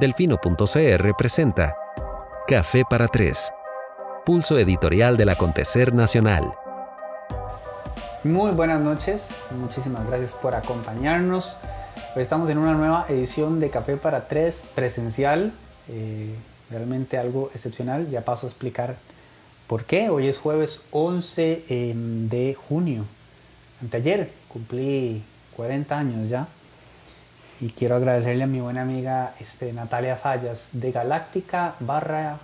Delfino.cr presenta Café para Tres, pulso editorial del acontecer nacional. Muy buenas noches, muchísimas gracias por acompañarnos. Hoy estamos en una nueva edición de Café para Tres presencial, realmente algo excepcional. Ya paso a explicar por qué. Hoy es jueves 11 de junio. Anteayer cumplí 40 años ya. Y quiero agradecerle a mi buena amiga Natalia Fallas de Galáctica Barra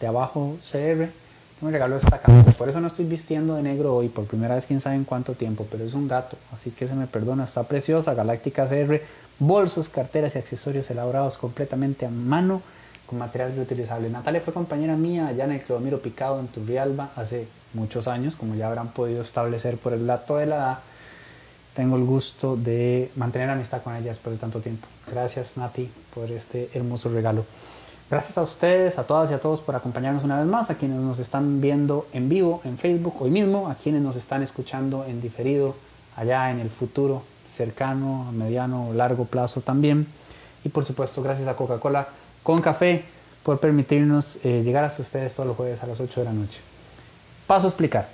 de Abajo CR, que me regaló esta camisa. Por eso no estoy vistiendo de negro hoy, por primera vez quién sabe en cuánto tiempo, pero es un gato, así que se me perdona. Está preciosa. Galáctica CR, bolsos, carteras y accesorios elaborados completamente a mano con material reutilizable. Natalia fue compañera mía allá en el Clodomiro Picado en Turrialba hace muchos años, como ya habrán podido establecer por el dato de la edad. Tengo el gusto de mantener amistad con ellas por tanto tiempo. Gracias, Nati, por este hermoso regalo. Gracias a ustedes, a todas y a todos por acompañarnos una vez más, a quienes nos están viendo en vivo en Facebook hoy mismo, a quienes nos están escuchando en diferido allá en el futuro cercano, a mediano o largo plazo también. Y por supuesto, gracias a Coca-Cola con café por permitirnos llegar hasta ustedes todos los jueves a las 8 de la noche. Paso a explicar.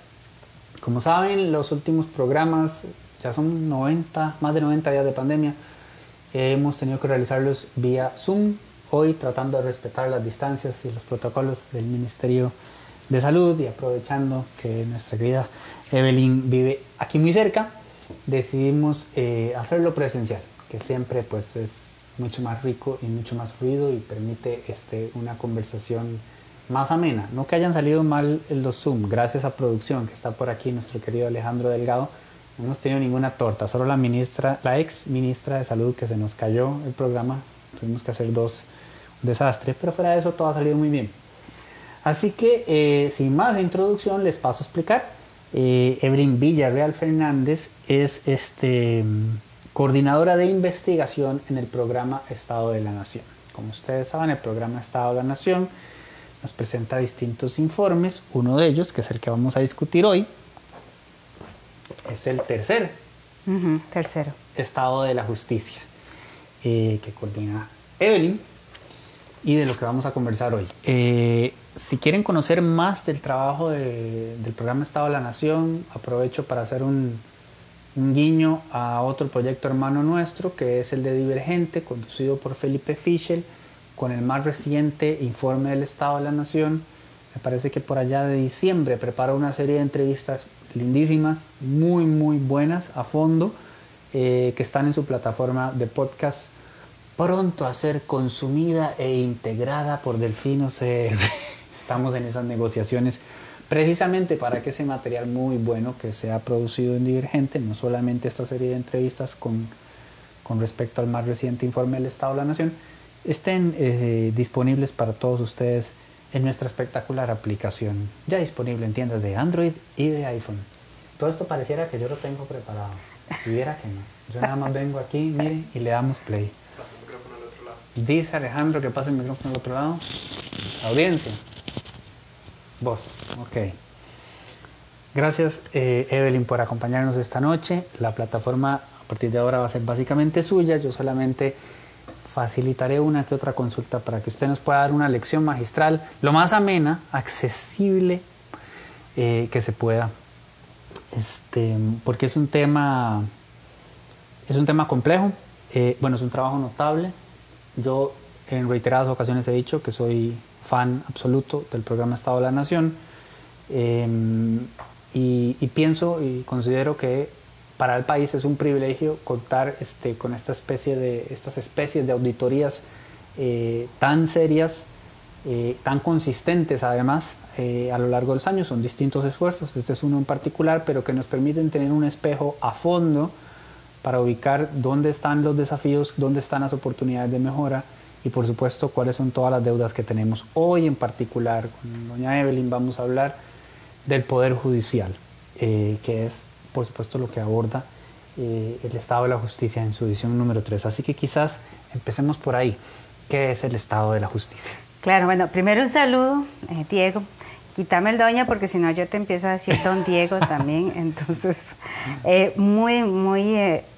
Como saben, los últimos programas... ya son más de 90 días de pandemia. Hemos tenido que realizarlos vía Zoom. Hoy tratando de respetar las distancias y los protocolos del Ministerio de Salud y aprovechando que nuestra querida Evelyn vive aquí muy cerca, decidimos hacerlo presencial, que siempre pues es mucho más rico y mucho más fluido y permite una conversación más amena. No que hayan salido mal los Zoom, gracias a producción que está por aquí, nuestro querido Alejandro Delgado. No hemos tenido ninguna torta, solo la ex ministra de Salud, que se nos cayó el programa. Tuvimos que hacer dos, un desastre, pero fuera de eso todo ha salido muy bien. Así que, sin más introducción, les paso a explicar. Evelyn Villarreal Fernández es coordinadora de investigación en el programa Estado de la Nación. Como ustedes saben, el programa Estado de la Nación nos presenta distintos informes. Uno de ellos, que es el que vamos a discutir hoy, es el tercero Estado de la Justicia, que coordina Evelyn, y de lo que vamos a conversar hoy. Si quieren conocer más del trabajo del programa Estado de la Nación, aprovecho para hacer un guiño a otro proyecto hermano nuestro, que es el de Divergente, conducido por Felipe Fischel, con el más reciente informe del Estado de la Nación. Me parece que por allá de diciembre prepara una serie de entrevistas lindísimas, muy muy buenas, a fondo, que están en su plataforma de podcast, pronto a ser consumida e integrada por Delfino CR. Estamos en esas negociaciones precisamente para que ese material muy bueno que se ha producido en Divergente, no solamente esta serie de entrevistas con respecto al más reciente informe del Estado de la Nación, estén disponibles para todos ustedes en nuestra espectacular aplicación, ya disponible en tiendas de Android y de iPhone. Todo esto pareciera que yo lo tengo preparado, y viera que no. Yo nada más vengo aquí, miren, y le damos play. Pasa el micrófono al otro lado. Dice Alejandro que pase el micrófono al otro lado. Audiencia. Vos, ok. Gracias, Evelyn, por acompañarnos esta noche. La plataforma a partir de ahora va a ser básicamente suya. Yo solamente facilitaré una que otra consulta para que usted nos pueda dar una lección magistral, lo más amena, accesible que se pueda, porque es un tema complejo. Es un trabajo notable. Yo en reiteradas ocasiones he dicho que soy fan absoluto del programa Estado de la Nación, y pienso y considero que para el país es un privilegio contar con estas especies de auditorías tan serias, tan consistentes además, a lo largo de los años. Son distintos esfuerzos, este es uno en particular, pero que nos permiten tener un espejo a fondo para ubicar dónde están los desafíos, dónde están las oportunidades de mejora y por supuesto cuáles son todas las deudas que tenemos. Hoy en particular con doña Evelyn vamos a hablar del Poder Judicial, que es por supuesto lo que aborda el Estado de la Justicia en su edición número 3. Así que quizás empecemos por ahí. ¿Qué es el Estado de la Justicia? Claro, bueno, primero un saludo, Diego. Quítame el doña porque si no yo te empiezo a decir don Diego también. Entonces, muy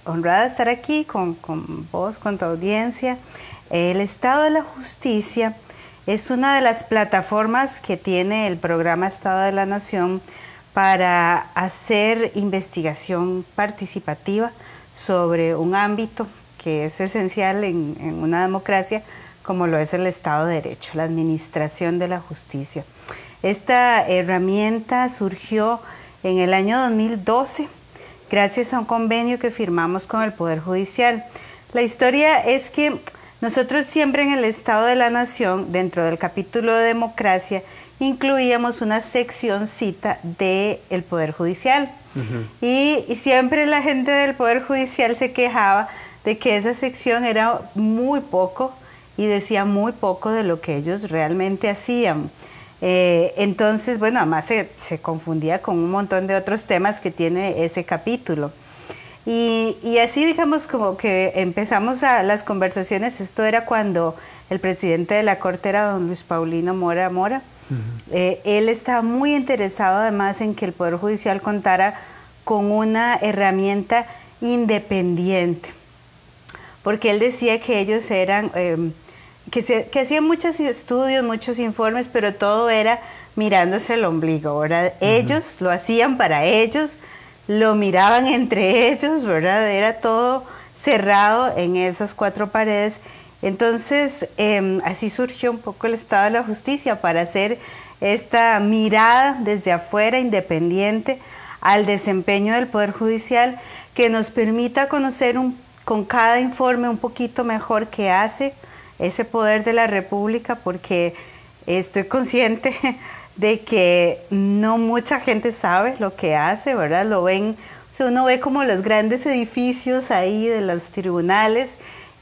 honrada de estar aquí con vos, con tu audiencia. El Estado de la Justicia es una de las plataformas que tiene el programa Estado de la Nación para hacer investigación participativa sobre un ámbito que es esencial en una democracia, como lo es el Estado de Derecho, la administración de la justicia. Esta herramienta surgió en el año 2012, gracias a un convenio que firmamos con el Poder Judicial. La historia es que nosotros siempre en el Estado de la Nación, dentro del capítulo de democracia, incluíamos una seccioncita del Poder Judicial. Uh-huh. Y siempre la gente del Poder Judicial se quejaba de que esa sección era muy poco y decía muy poco de lo que ellos realmente hacían. Entonces, bueno, además se confundía con un montón de otros temas que tiene ese capítulo. Y así, digamos, como que empezamos las conversaciones. Esto era cuando el presidente de la Corte era don Luis Paulino Mora Mora. Uh-huh. Él estaba muy interesado, además, en que el Poder Judicial contara con una herramienta independiente, porque él decía que ellos eran... Que hacían muchos estudios, muchos informes, pero todo era mirándose el ombligo, ¿verdad? Uh-huh. Ellos lo hacían para ellos, lo miraban entre ellos, ¿verdad? Era todo cerrado en esas cuatro paredes. Entonces, así surgió un poco el Estado de la Justicia, para hacer esta mirada desde afuera, independiente, al desempeño del Poder Judicial, que nos permita conocer con cada informe un poquito mejor qué hace ese poder de la República, porque estoy consciente de que no mucha gente sabe lo que hace, ¿verdad? Lo ven, o sea, uno ve como los grandes edificios ahí de los tribunales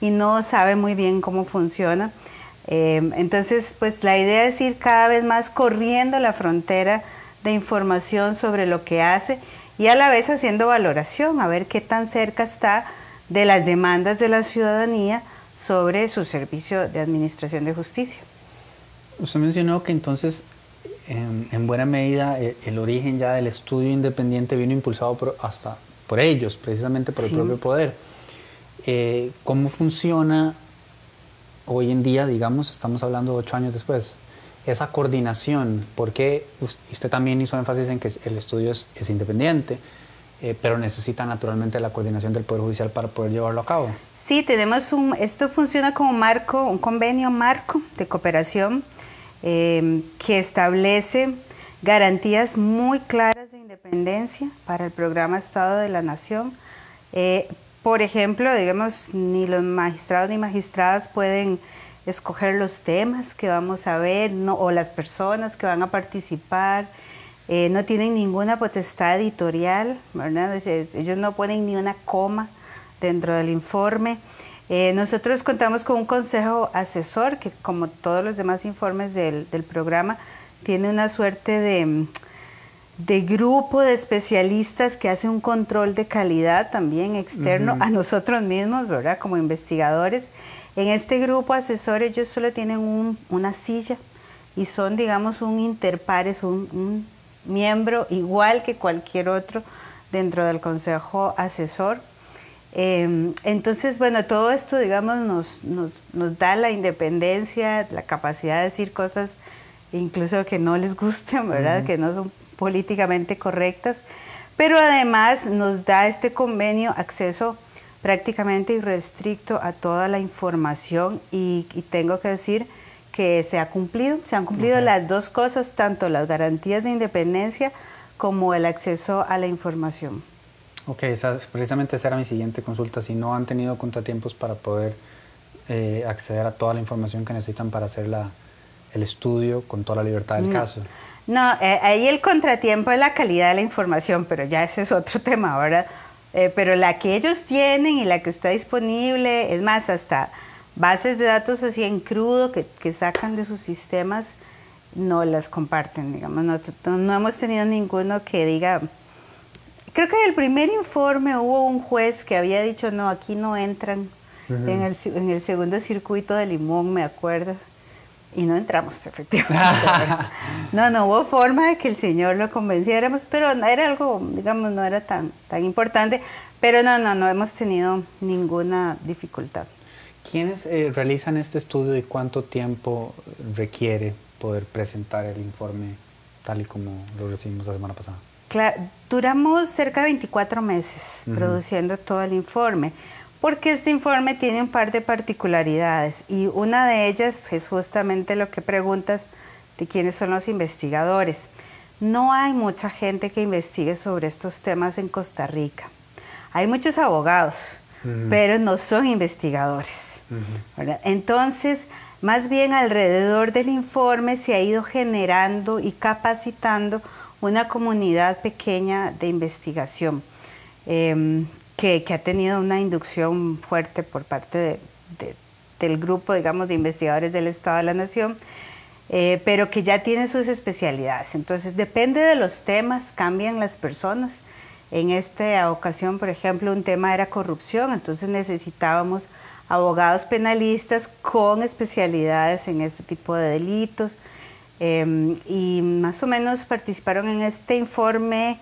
y no sabe muy bien cómo funciona. Entonces, pues la idea es ir cada vez más corriendo la frontera de información sobre lo que hace y a la vez haciendo valoración, a ver qué tan cerca está de las demandas de la ciudadanía sobre su servicio de administración de justicia. Usted mencionó que entonces, en buena medida, el origen ya del estudio independiente vino impulsado hasta por ellos, precisamente por el propio poder. ¿Cómo funciona hoy en día, digamos, estamos hablando 8 años después, esa coordinación? Porque usted también hizo énfasis en que el estudio es independiente, pero necesita naturalmente la coordinación del Poder Judicial para poder llevarlo a cabo. Sí, tenemos esto funciona como marco, un convenio marco de cooperación que establece garantías muy claras de independencia para el programa Estado de la Nación. Por ejemplo, digamos, ni los magistrados ni magistradas pueden escoger los temas que vamos a ver, o las personas que van a participar. No tienen ninguna potestad editorial, ¿verdad? Ellos no ponen ni una coma dentro del informe. Nosotros contamos con un consejo asesor que, como todos los demás informes del programa, tiene una suerte de grupo de especialistas que hace un control de calidad también externo, uh-huh, a nosotros mismos, ¿verdad? Como investigadores. En este grupo asesor ellos solo tienen una silla y son, digamos, un interpares, un miembro igual que cualquier otro dentro del consejo asesor. Entonces, bueno, todo esto, digamos, nos da la independencia, la capacidad de decir cosas incluso que no les gustan, ¿verdad? Uh-huh. Que no son políticamente correctas, pero además nos da este convenio acceso prácticamente irrestricto a toda la información y tengo que decir que se han cumplido uh-huh, las dos cosas, tanto las garantías de independencia como el acceso a la información. Ok, precisamente esa era mi siguiente consulta, si no han tenido contratiempos para poder acceder a toda la información que necesitan para hacer el estudio con toda la libertad del caso. No, ahí el contratiempo es la calidad de la información, pero ya eso es otro tema, ¿verdad? Pero la que ellos tienen y la que está disponible, es más, hasta bases de datos así en crudo que sacan de sus sistemas, no las comparten, digamos, no hemos tenido ninguno que diga... Creo que en el primer informe hubo un juez que había dicho, no, aquí no entran, uh-huh, en el segundo circuito de Limón, me acuerdo, y no entramos, efectivamente. No hubo forma de que el señor lo convenciéramos, pero era algo, digamos, no era tan importante, pero no hemos tenido ninguna dificultad. ¿Quiénes realizan este estudio y cuánto tiempo requiere poder presentar el informe tal y como lo recibimos la semana pasada? Claro, duramos cerca de 24 meses produciendo todo el informe, porque este informe tiene un par de particularidades y una de ellas es justamente lo que preguntas de quiénes son los investigadores. No hay mucha gente que investigue sobre estos temas en Costa Rica. Hay muchos abogados, pero no son investigadores. Entonces, más bien alrededor del informe se ha ido generando y capacitando una comunidad pequeña de investigación que ha tenido una inducción fuerte por parte del grupo, digamos, de investigadores del Estado de la Nación, pero que ya tiene sus especialidades. Entonces, depende de los temas, cambian las personas. En esta ocasión, por ejemplo, un tema era corrupción, entonces necesitábamos abogados penalistas con especialidades en este tipo de delitos. Y más o menos participaron en este informe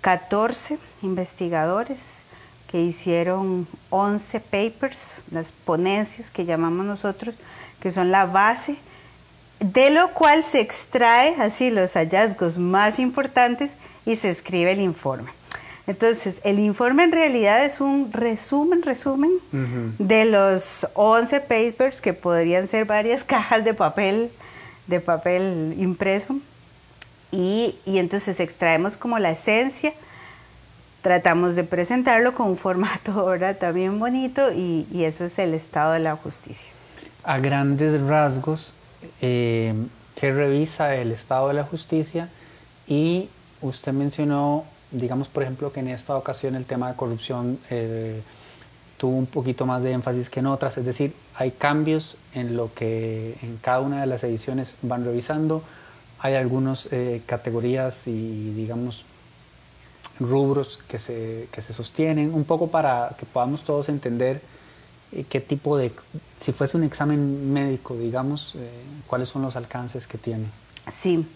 14 investigadores que hicieron 11 papers, las ponencias que llamamos nosotros, que son la base, de lo cual se extrae así los hallazgos más importantes y se escribe el informe. Entonces, el informe en realidad es un resumen de los 11 papers, que podrían ser varias cajas de papel impreso, y entonces extraemos como la esencia, tratamos de presentarlo con un formato ahora también bonito, y eso es el Estado de la Justicia. A grandes rasgos, ¿qué revisa el Estado de la Justicia? Y usted mencionó, digamos, por ejemplo, que en esta ocasión el tema de corrupción tuvo un poquito más de énfasis que en otras, es decir, hay cambios en lo que en cada una de las ediciones van revisando, hay algunas categorías y, digamos, rubros que se sostienen, un poco para que podamos todos entender qué tipo de, si fuese un examen médico, digamos, cuáles son los alcances que tiene. Sí,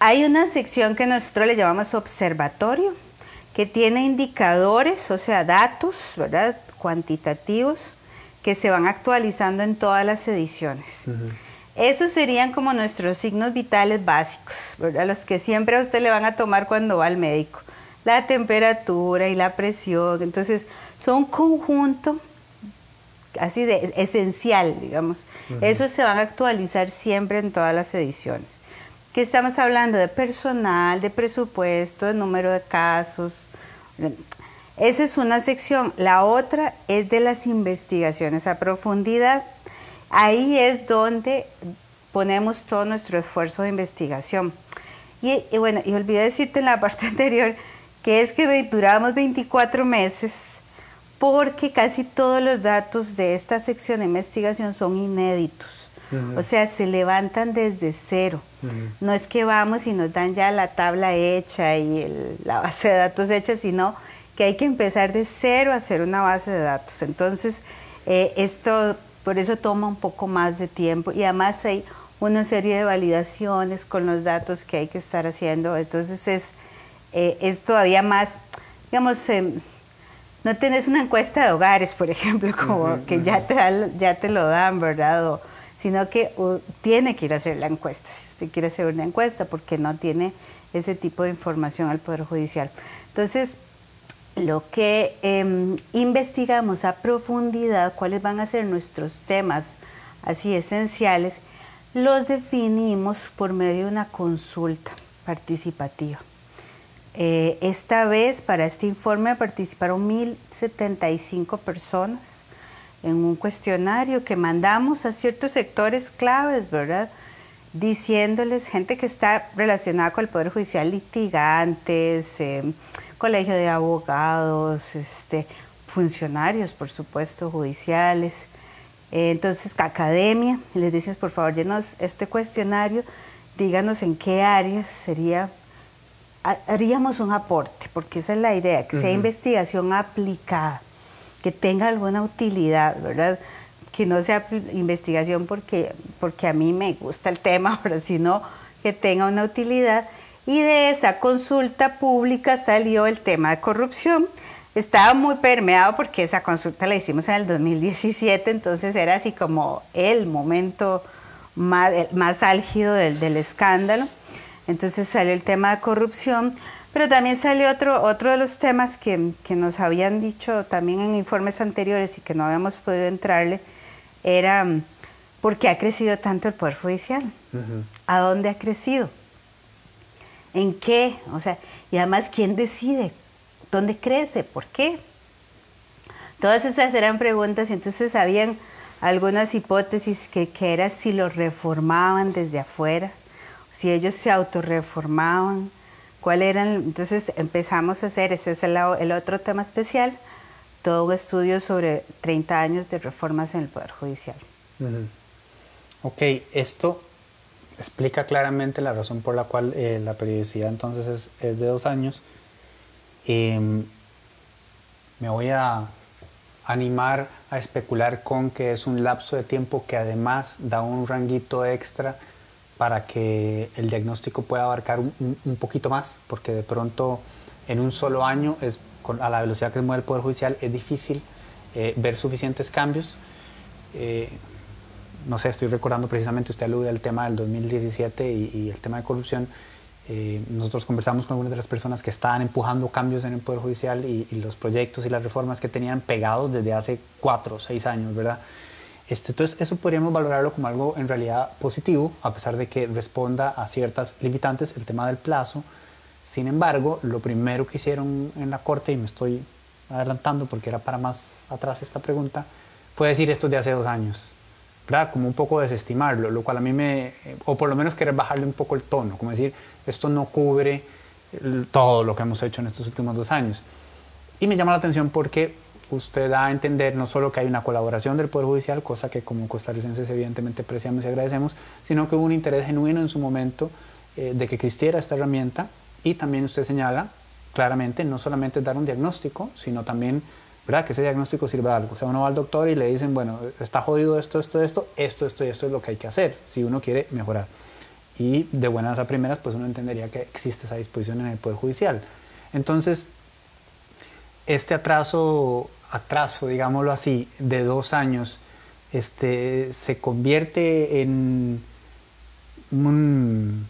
hay una sección que nosotros le llamamos observatorio, que tiene indicadores, o sea, datos, ¿verdad?, cuantitativos, que se van actualizando en todas las ediciones. Esos serían como nuestros signos vitales básicos, ¿verdad?, los que siempre a usted le van a tomar cuando va al médico. La temperatura y la presión, entonces son un conjunto así de esencial, digamos. Esos se van a actualizar siempre en todas las ediciones. Que estamos hablando de personal, de presupuesto, de número de casos. Esa es una sección. La otra es de las investigaciones a profundidad. Ahí es donde ponemos todo nuestro esfuerzo de investigación. Y bueno, y olvidé decirte en la parte anterior que es que duramos 24 meses porque casi todos los datos de esta sección de investigación son inéditos. O sea, se levantan desde cero. No es que vamos y nos dan ya la tabla hecha y la base de datos hecha, sino que hay que empezar de cero a hacer una base de datos. Entonces, esto por eso toma un poco más de tiempo y además hay una serie de validaciones con los datos que hay que estar haciendo. Entonces, es todavía más, digamos, no tenés una encuesta de hogares, por ejemplo, como que ya te lo dan, ¿verdad?, sino que tiene que ir a hacer la encuesta, si usted quiere hacer una encuesta, porque no tiene ese tipo de información al Poder Judicial. Entonces, lo que investigamos a profundidad, cuáles van a ser nuestros temas así esenciales, los definimos por medio de una consulta participativa. Esta vez, para este informe, participaron 1.075 personas, en un cuestionario que mandamos a ciertos sectores claves, ¿verdad?, diciéndoles, gente que está relacionada con el Poder Judicial, litigantes, colegio de abogados, funcionarios, por supuesto, judiciales, entonces academia, les decimos, por favor, llenos este cuestionario, díganos en qué áreas haríamos un aporte, porque esa es la idea, que sea investigación aplicada, que tenga alguna utilidad, ¿verdad? Que no sea investigación porque a mí me gusta el tema, pero sino que tenga una utilidad. Y de esa consulta pública salió el tema de corrupción. estaba muy permeado porque esa consulta la hicimos en el 2017, entonces era así como el momento más álgido del escándalo. Entonces salió el tema de corrupción, pero también salió otro de los temas que nos habían dicho también en informes anteriores y que no habíamos podido entrarle, era ¿por qué ha crecido tanto el Poder Judicial? Uh-huh. ¿A dónde ha crecido? ¿En qué? O sea, y además, ¿quién decide? ¿Dónde crece? ¿Por qué? Todas esas eran preguntas, y entonces habían algunas hipótesis que era si los reformaban desde afuera, si ellos se autorreformaban, cuál eran. Entonces empezamos a hacer, ese es el otro tema especial, todo un estudio sobre 30 años de reformas en el Poder Judicial. Mm. Ok, esto explica claramente la razón por la cual la periodicidad entonces es de 2 años. Me voy a animar a especular con que es un lapso de tiempo que además da un ranguito extra para que el diagnóstico pueda abarcar un poquito más, porque de pronto en un solo año, a la velocidad que se mueve el Poder Judicial, es difícil ver suficientes cambios. No sé, estoy recordando precisamente, usted alude al tema del 2017 y el tema de corrupción. Nosotros conversamos con algunas de las personas que estaban empujando cambios en el Poder Judicial y los proyectos y las reformas que tenían pegados desde hace 4 o 6 años, ¿verdad? Entonces, eso podríamos valorarlo como algo en realidad positivo, a pesar de que responda a ciertas limitantes, el tema del plazo. Sin embargo, lo primero que hicieron en la Corte, y me estoy adelantando porque era para más atrás esta pregunta, fue decir esto de hace 2 años. ¿Verdad? Como un poco desestimarlo, lo cual a mí o por lo menos querer bajarle un poco el tono, como decir, esto no cubre todo lo que hemos hecho en estos últimos 2 años. Y me llama la atención porque usted da a entender no solo que hay una colaboración del Poder Judicial, cosa que como costarricenses evidentemente apreciamos y agradecemos, sino que hubo un interés genuino en su momento de que existiera esta herramienta, y también usted señala claramente no solamente dar un diagnóstico, sino también, ¿verdad?, que ese diagnóstico sirva de algo. O sea, uno va al doctor y le dicen, bueno, está jodido esto es lo que hay que hacer si uno quiere mejorar. Y de buenas a primeras, pues uno entendería que existe esa disposición en el Poder Judicial. Entonces, este atraso, digámoslo así, de 2 años, se convierte en un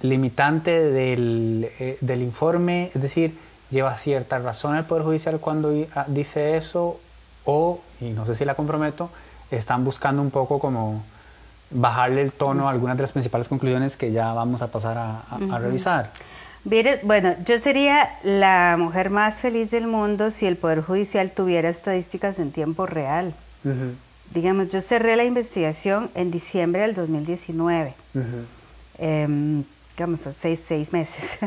limitante del informe, es decir, ¿lleva cierta razón el Poder Judicial cuando dice eso? O, y no sé si la comprometo, están buscando un poco como bajarle el tono a algunas de las principales conclusiones que ya vamos a pasar a revisar. Bueno, yo sería la mujer más feliz del mundo si el Poder Judicial tuviera estadísticas en tiempo real. Uh-huh. Digamos, yo cerré la investigación en diciembre del 2019. Uh-huh. Digamos, a seis meses.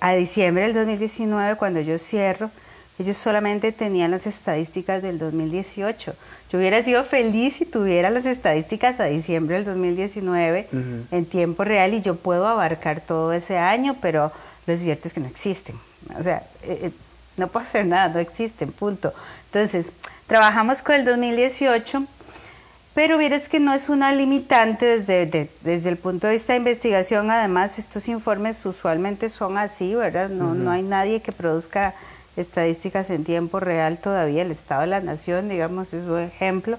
A diciembre del 2019, cuando yo cierro, ellos solamente tenían las estadísticas del 2018. Yo hubiera sido feliz si tuviera las estadísticas a diciembre del 2019 uh-huh. en tiempo real, y yo puedo abarcar todo ese año, pero lo cierto es que no existen. O sea, no puedo hacer nada, no existen, punto. Entonces, trabajamos con el 2018, pero vieras que no es una limitante desde el punto de vista de investigación. Además, estos informes usualmente son así, ¿verdad? No, uh-huh. no hay nadie que produzca estadísticas en tiempo real todavía. El Estado de la Nación, digamos, es un ejemplo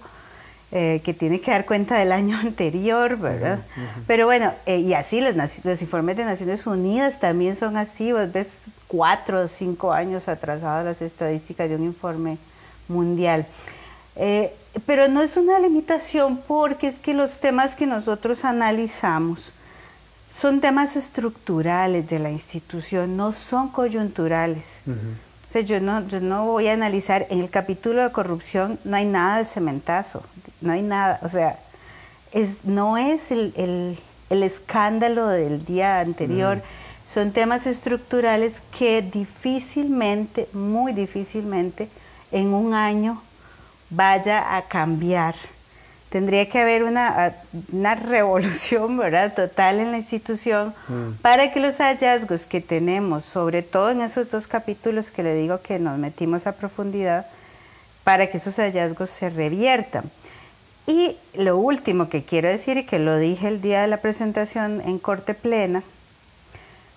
que tiene que dar cuenta del año anterior, ¿verdad? Uh-huh. Uh-huh. Pero bueno, y así los informes de Naciones Unidas también son así. Vos ves 4 o 5 años atrasadas las estadísticas de un informe mundial. Pero no es una limitación, porque es que los temas que nosotros analizamos son temas estructurales de la institución, no son coyunturales. Uh-huh. O sea, yo no voy a analizar, en el capítulo de corrupción no hay nada del cementazo, no hay nada, o sea, no es el escándalo del día anterior, uh-huh. son temas estructurales que difícilmente, muy difícilmente, en un año vaya a cambiar. Tendría que haber una revolución, ¿verdad?, total en la institución para que los hallazgos que tenemos, sobre todo en esos 2 capítulos que le digo que nos metimos a profundidad, para que esos hallazgos se reviertan. Y lo último que quiero decir, y que lo dije el día de la presentación en Corte Plena,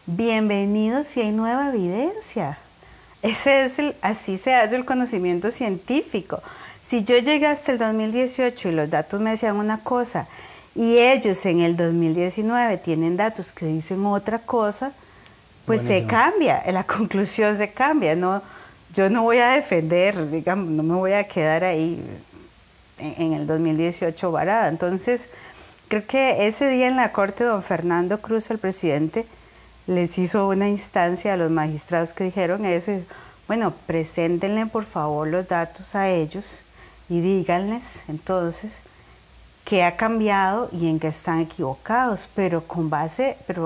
bienvenido si hay nueva evidencia. Ese es así se hace el conocimiento científico. Si yo llegué hasta el 2018 y los datos me decían una cosa y ellos en el 2019 tienen datos que dicen otra cosa, pues se cambia, la conclusión se cambia. No, yo no voy a defender, digamos, no me voy a quedar ahí en el 2018 varada. Entonces, creo que ese día en la Corte, don Fernando Cruz, el presidente, les hizo una instancia a los magistrados que dijeron eso. Y, bueno, preséntenle por favor los datos a ellos y díganles entonces qué ha cambiado y en qué están equivocados, pero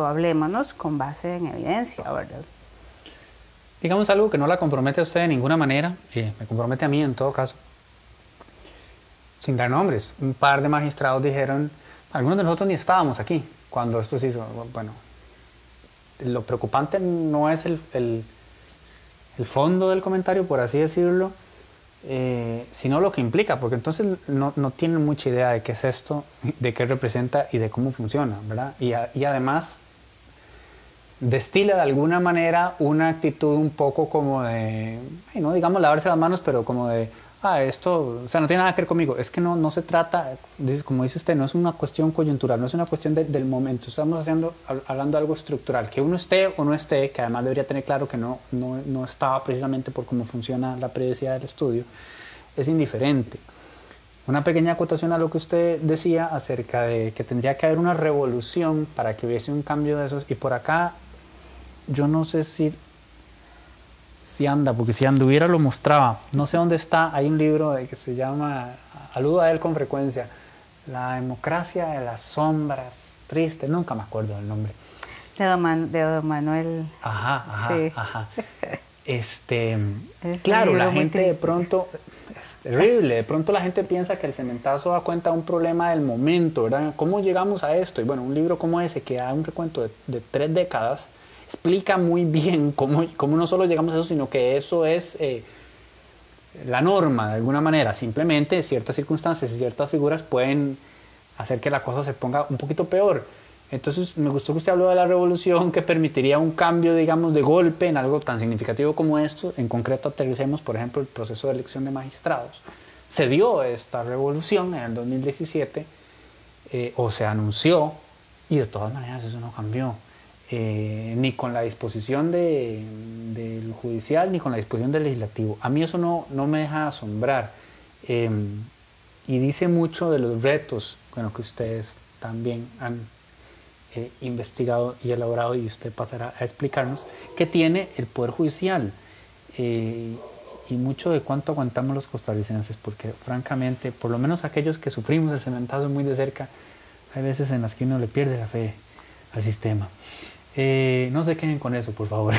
hablémonos con base en evidencia, ¿verdad? Digamos algo que no la compromete a usted de ninguna manera, me compromete a mí en todo caso. Sin dar nombres, un par de magistrados dijeron, algunos de nosotros ni estábamos aquí cuando esto se hizo. Bueno, lo preocupante no es el fondo del comentario, por así decirlo, sino lo que implica, porque entonces no tienen mucha idea de qué es esto, de qué representa y de cómo funciona, ¿verdad? Y además destila de alguna manera una actitud un poco como de, no digamos lavarse las manos, pero como de, esto, o sea, no tiene nada que ver conmigo. Es que no se trata, como dice usted, no es una cuestión coyuntural, no es una cuestión del momento. Estamos hablando de algo estructural, que uno esté o no esté, que además debería tener claro que no estaba precisamente por cómo funciona la periodicidad del estudio, es indiferente. Una pequeña acotación a lo que usted decía acerca de que tendría que haber una revolución para que hubiese un cambio de esos, y por acá, yo no sé si anda, porque si anduviera lo mostraba. No sé dónde está, hay un libro que se llama, aludo a él con frecuencia, La democracia de las sombras tristes, nunca me acuerdo del nombre. De don Manuel. Ajá, sí. Ajá. Claro, la gente de pronto, es terrible, de pronto la gente piensa que el cementazo da cuenta de un problema del momento, ¿verdad? ¿Cómo llegamos a esto? Y bueno, un libro como ese que da un recuento de 3 décadas, explica muy bien cómo no solo llegamos a eso, sino que eso es la norma, de alguna manera. Simplemente ciertas circunstancias y ciertas figuras pueden hacer que la cosa se ponga un poquito peor. Entonces, me gustó que usted habló de la revolución que permitiría un cambio, digamos, de golpe en algo tan significativo como esto. En concreto, aterricemos, por ejemplo, el proceso de elección de magistrados. Se dio esta revolución en el 2017, o se anunció, y de todas maneras eso no cambió. Ni con la disposición del judicial ni con la disposición del legislativo. A mí eso no me deja asombrar, y dice mucho de los retos, bueno, que ustedes también han investigado y elaborado, y usted pasará a explicarnos qué tiene el Poder Judicial, y mucho de cuánto aguantamos los costarricenses, porque francamente, por lo menos aquellos que sufrimos el cementazo muy de cerca, hay veces en las que uno le pierde la fe al sistema. No se queden con eso, por favor.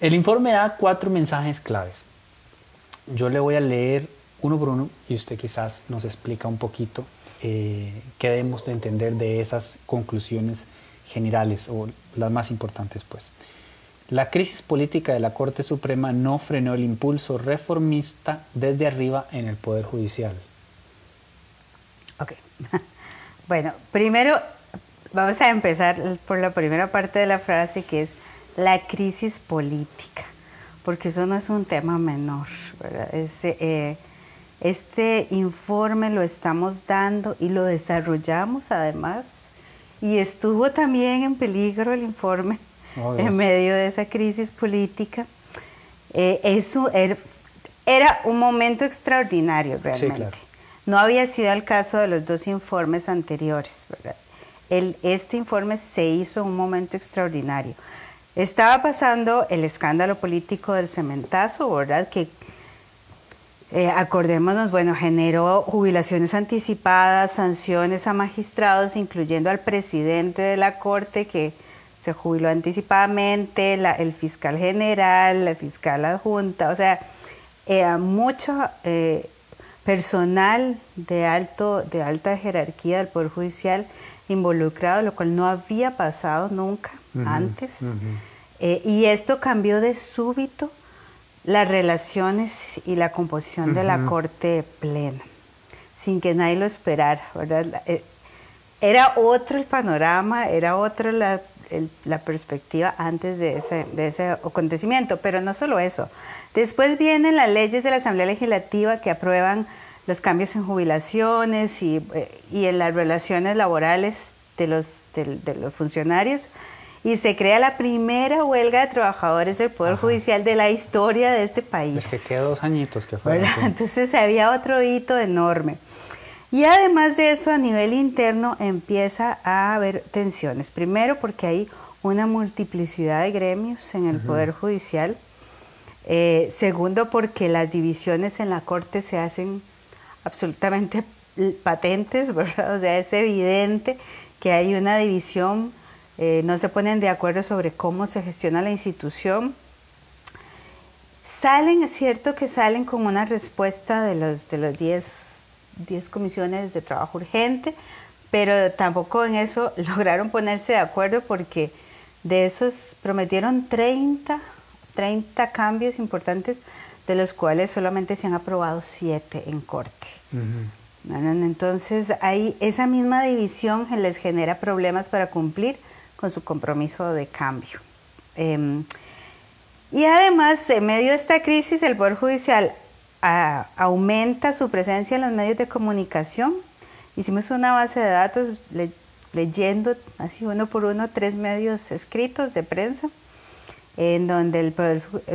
El informe da 4 mensajes claves. Yo le voy a leer uno por uno y usted quizás nos explica un poquito qué debemos de entender de esas conclusiones generales o las más importantes, pues. La crisis política de la Corte Suprema no frenó el impulso reformista desde arriba en el Poder Judicial. Ok. Bueno, primero, vamos a empezar por la primera parte de la frase, que es la crisis política, porque eso no es un tema menor, ¿verdad? Este informe lo estamos dando y lo desarrollamos además, y estuvo también en peligro el informe en medio de esa crisis política. Eso era un momento extraordinario realmente. Sí, claro. No había sido el caso de los 2 informes anteriores, ¿verdad? Este informe se hizo en un momento extraordinario. Estaba pasando el escándalo político del cementazo, ¿verdad? Que, acordémonos, bueno, generó jubilaciones anticipadas, sanciones a magistrados, incluyendo al presidente de la Corte, que se jubiló anticipadamente, el fiscal general, la fiscal adjunta, o sea, mucho personal de alta jerarquía del Poder Judicial involucrado, lo cual no había pasado nunca antes. Y esto cambió de súbito las relaciones y la composición de la Corte Plena, sin que nadie lo esperara, ¿verdad? Era otro el panorama, era otra la la perspectiva antes de ese acontecimiento. Pero no solo eso. Después vienen las leyes de la Asamblea Legislativa que aprueban los cambios en jubilaciones y en las relaciones laborales de los funcionarios. Y se crea la primera huelga de trabajadores del Poder Judicial de la historia de este país. Es que quedó 2 añitos que fueron. Sí. Entonces había otro hito enorme. Y además de eso, a nivel interno empieza a haber tensiones. Primero porque hay una multiplicidad de gremios en el Poder Judicial. Segundo porque las divisiones en la Corte se hacen absolutamente patentes, ¿verdad? O sea, es evidente que hay una división. No se ponen de acuerdo sobre cómo se gestiona la institución. Es cierto que salen con una respuesta de los 10 comisiones de trabajo urgente, pero tampoco en eso lograron ponerse de acuerdo, porque de esos prometieron 30 cambios importantes, de los cuales solamente se han aprobado 7 en Corte. Entonces ahí esa misma división les genera problemas para cumplir con su compromiso de cambio. Y además, en medio de esta crisis, el Poder Judicial aumenta su presencia en los medios de comunicación. Hicimos una base de datos leyendo así uno por uno 3 medios escritos de prensa, en donde el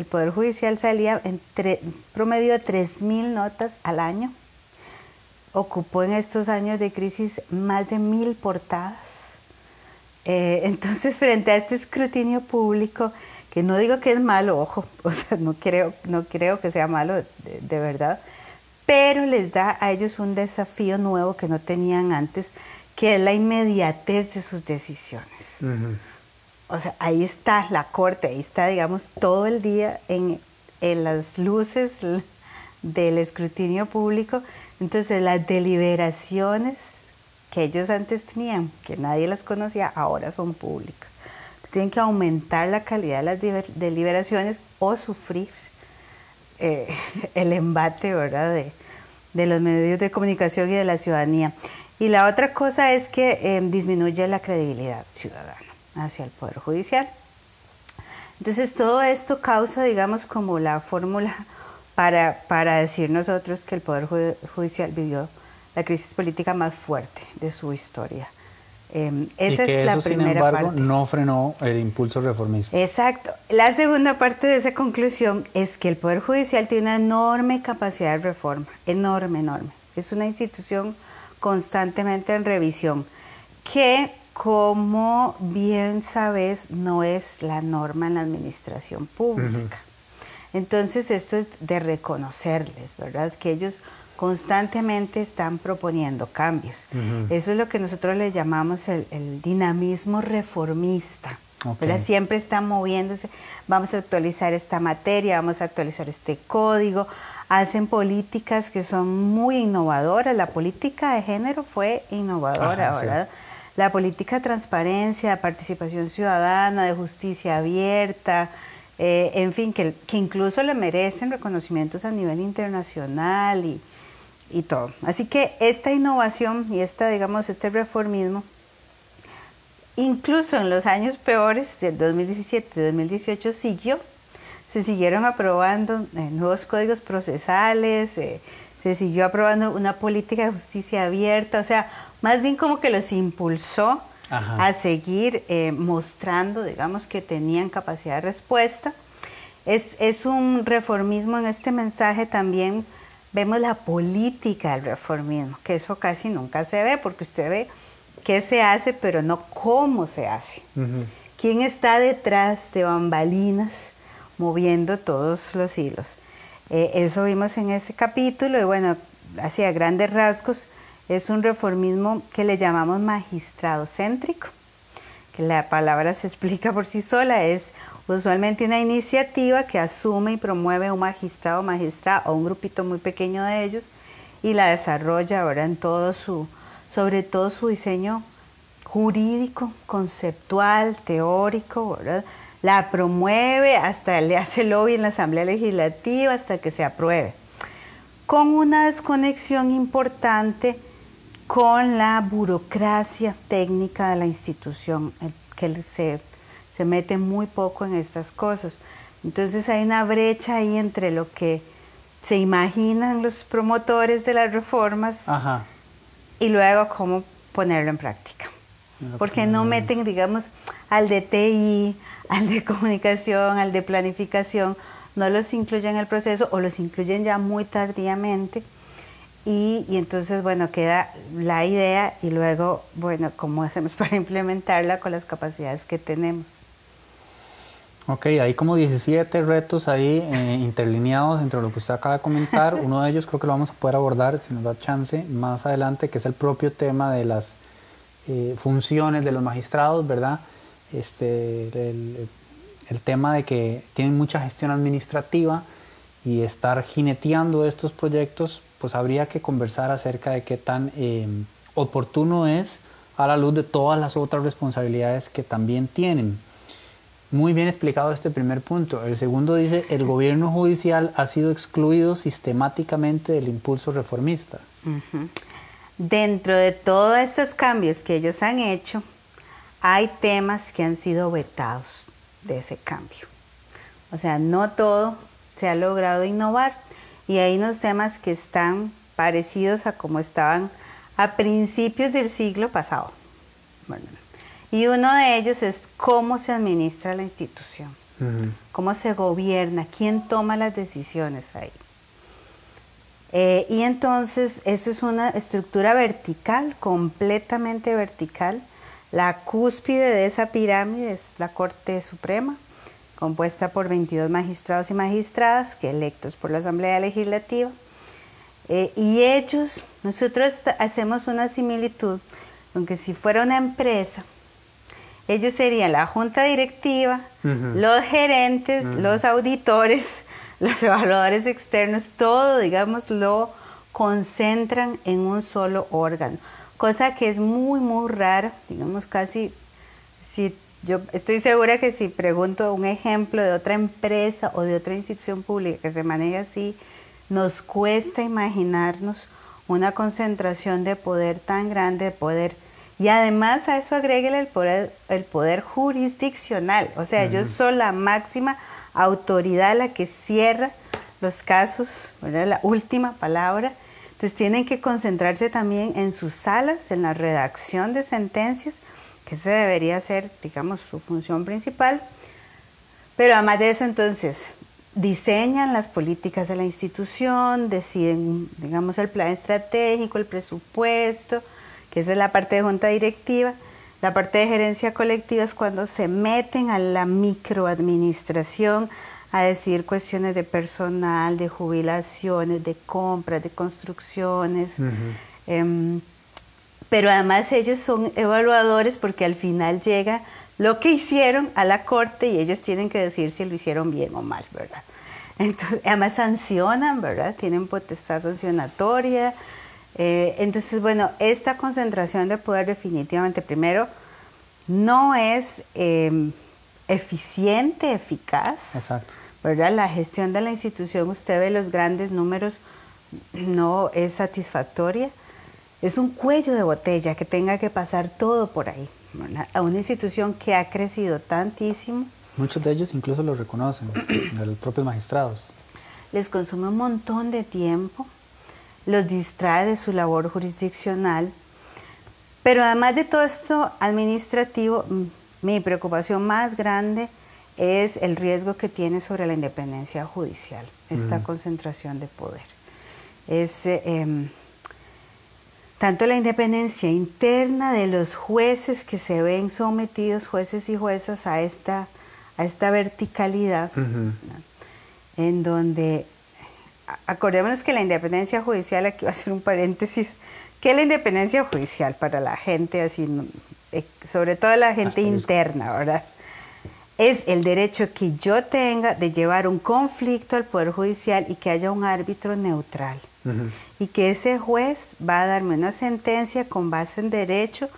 Poder Judicial salía en promedio de 3.000 notas al año. Ocupó en estos años de crisis más de 1.000 portadas. Entonces, frente a este escrutinio público, que no digo que es malo, ojo, o sea, no creo que sea malo de verdad, pero les da a ellos un desafío nuevo que no tenían antes, que es la inmediatez de sus decisiones. O sea, ahí está la Corte, ahí está, digamos, todo el día en las luces del escrutinio público. Entonces, las deliberaciones que ellos antes tenían, que nadie las conocía, ahora son públicas. Entonces, tienen que aumentar la calidad de las deliberaciones o sufrir el embate, ¿verdad?, de los medios de comunicación y de la ciudadanía. Y la otra cosa es que disminuye la credibilidad ciudadana hacia el Poder Judicial. Entonces, todo esto causa, digamos, como la fórmula para decir nosotros que el Poder Judicial vivió la crisis política más fuerte de su historia. Esa y que es la eso, primera sin embargo, parte. No frenó el impulso reformista. Exacto. La segunda parte de esa conclusión es que el Poder Judicial tiene una enorme capacidad de reforma, enorme, enorme. Es una institución constantemente en revisión, que, como bien sabes, no es la norma en la administración pública. Entonces, esto es de reconocerles, ¿verdad?, que ellos constantemente están proponiendo cambios. Eso es lo que nosotros le llamamos el dinamismo reformista. Siempre está moviéndose, vamos a actualizar esta materia, vamos a actualizar este código, hacen políticas que son muy innovadoras. La política de género fue innovadora, ¿verdad? Sí. La política de transparencia, de participación ciudadana, de justicia abierta, en fin, que incluso le merecen reconocimientos a nivel internacional y todo. Así que esta innovación y este reformismo, incluso en los años peores del 2017 y 2018 siguió. Se siguieron aprobando nuevos códigos procesales, se siguió aprobando una política de justicia abierta, o sea, más bien como que los impulsó a seguir mostrando, digamos, que tenían capacidad de respuesta. Es un reformismo. En este mensaje también vemos la política del reformismo, que eso casi nunca se ve, porque usted ve qué se hace, pero no cómo se hace. ¿Quién está detrás de bambalinas moviendo todos los hilos? Eso vimos en ese capítulo y, bueno, así a grandes rasgos, es un reformismo que le llamamos magistradocéntrico, que la palabra se explica por sí sola. Es usualmente una iniciativa que asume y promueve un magistrado o magistrada o un grupito muy pequeño de ellos, y la desarrolla ahora en todo sobre todo su diseño jurídico, conceptual, teórico, ¿verdad? La promueve, hasta le hace lobby en la Asamblea Legislativa hasta que se apruebe, con una desconexión importante con la burocracia técnica de la institución, que se mete muy poco en estas cosas. Entonces hay una brecha ahí entre lo que se imaginan los promotores de las reformas, ajá, y luego cómo ponerlo en práctica. Porque no meten, digamos, al de TI, al de comunicación, al de planificación, no los incluyen en el proceso o los incluyen ya muy tardíamente. Y entonces, bueno, queda la idea y luego, bueno, ¿cómo hacemos para implementarla con las capacidades que tenemos? Ok, hay como 17 retos ahí interlineados entre lo que usted acaba de comentar. Uno de ellos creo que lo vamos a poder abordar, si nos da chance, más adelante, que es el propio tema de las funciones de los magistrados, ¿verdad? El tema de que tienen mucha gestión administrativa y estar jineteando estos proyectos, pues habría que conversar acerca de qué tan oportuno es a la luz de todas las otras responsabilidades que también tienen. Muy bien explicado este primer punto. El segundo dice, el gobierno judicial ha sido excluido sistemáticamente del impulso reformista. Uh-huh. Dentro de todos estos cambios que ellos han hecho, hay temas que han sido vetados de ese cambio. O sea, no todo se ha logrado innovar. Y hay unos temas que están parecidos a como estaban a principios del siglo pasado. Bueno, y uno de ellos es cómo se administra la institución, uh-huh, cómo se gobierna, quién toma las decisiones ahí. Y entonces eso es una estructura vertical, completamente vertical. La cúspide de esa pirámide es la Corte Suprema, compuesta por 22 magistrados y magistradas, que electos por la Asamblea Legislativa. Y ellos, nosotros hacemos una similitud, aunque si fuera una empresa, ellos serían la junta directiva, uh-huh, los gerentes, uh-huh, los auditores, los evaluadores externos, todo, digamos, lo concentran en un solo órgano, cosa que es muy, muy rara, digamos, casi... Yo estoy segura que si pregunto un ejemplo de otra empresa o de otra institución pública que se maneje así, nos cuesta imaginarnos una concentración de poder tan grande, de poder. Y además a eso agréguele el poder jurisdiccional. O sea, uh-huh, yo soy la máxima autoridad, la que cierra los casos, ¿verdad? La última palabra. Entonces tienen que concentrarse también en sus salas, en la redacción de sentencias. Esa debería ser, digamos, su función principal. Pero además de eso, entonces, diseñan las políticas de la institución, deciden, digamos, el plan estratégico, el presupuesto, que esa es la parte de junta directiva. La parte de gerencia colectiva es cuando se meten a la microadministración a decidir cuestiones de personal, de jubilaciones, de compras, de construcciones, uh-huh, pero además ellos son evaluadores porque al final llega lo que hicieron a la corte y ellos tienen que decir si lo hicieron bien o mal, ¿verdad? Entonces, además sancionan, ¿verdad? Tienen potestad sancionatoria. Entonces, bueno, esta concentración de poder definitivamente, primero, no es eficiente, eficaz. Exacto. ¿Verdad? La gestión de la institución, usted ve los grandes números, no es satisfactoria. Es un cuello de botella que tenga que pasar todo por ahí, ¿verdad? A una institución que ha crecido tantísimo. Muchos de ellos incluso lo reconocen, los propios magistrados. Les consume un montón de tiempo, los distrae de su labor jurisdiccional. Pero además de todo esto administrativo, mi preocupación más grande es el riesgo que tiene sobre la independencia judicial, esta concentración de poder. Es... tanto la independencia interna de los jueces que se ven sometidos, jueces y juezas, a esta verticalidad, uh-huh, ¿no? En donde, acordémonos que la independencia judicial, aquí voy a hacer un paréntesis, ¿qué es la independencia judicial para la gente, así, sobre todo la gente interna, ¿verdad? Es el derecho que yo tenga de llevar un conflicto al Poder Judicial y que haya un árbitro neutral. Uh-huh. Y que ese juez va a darme una sentencia con base en derecho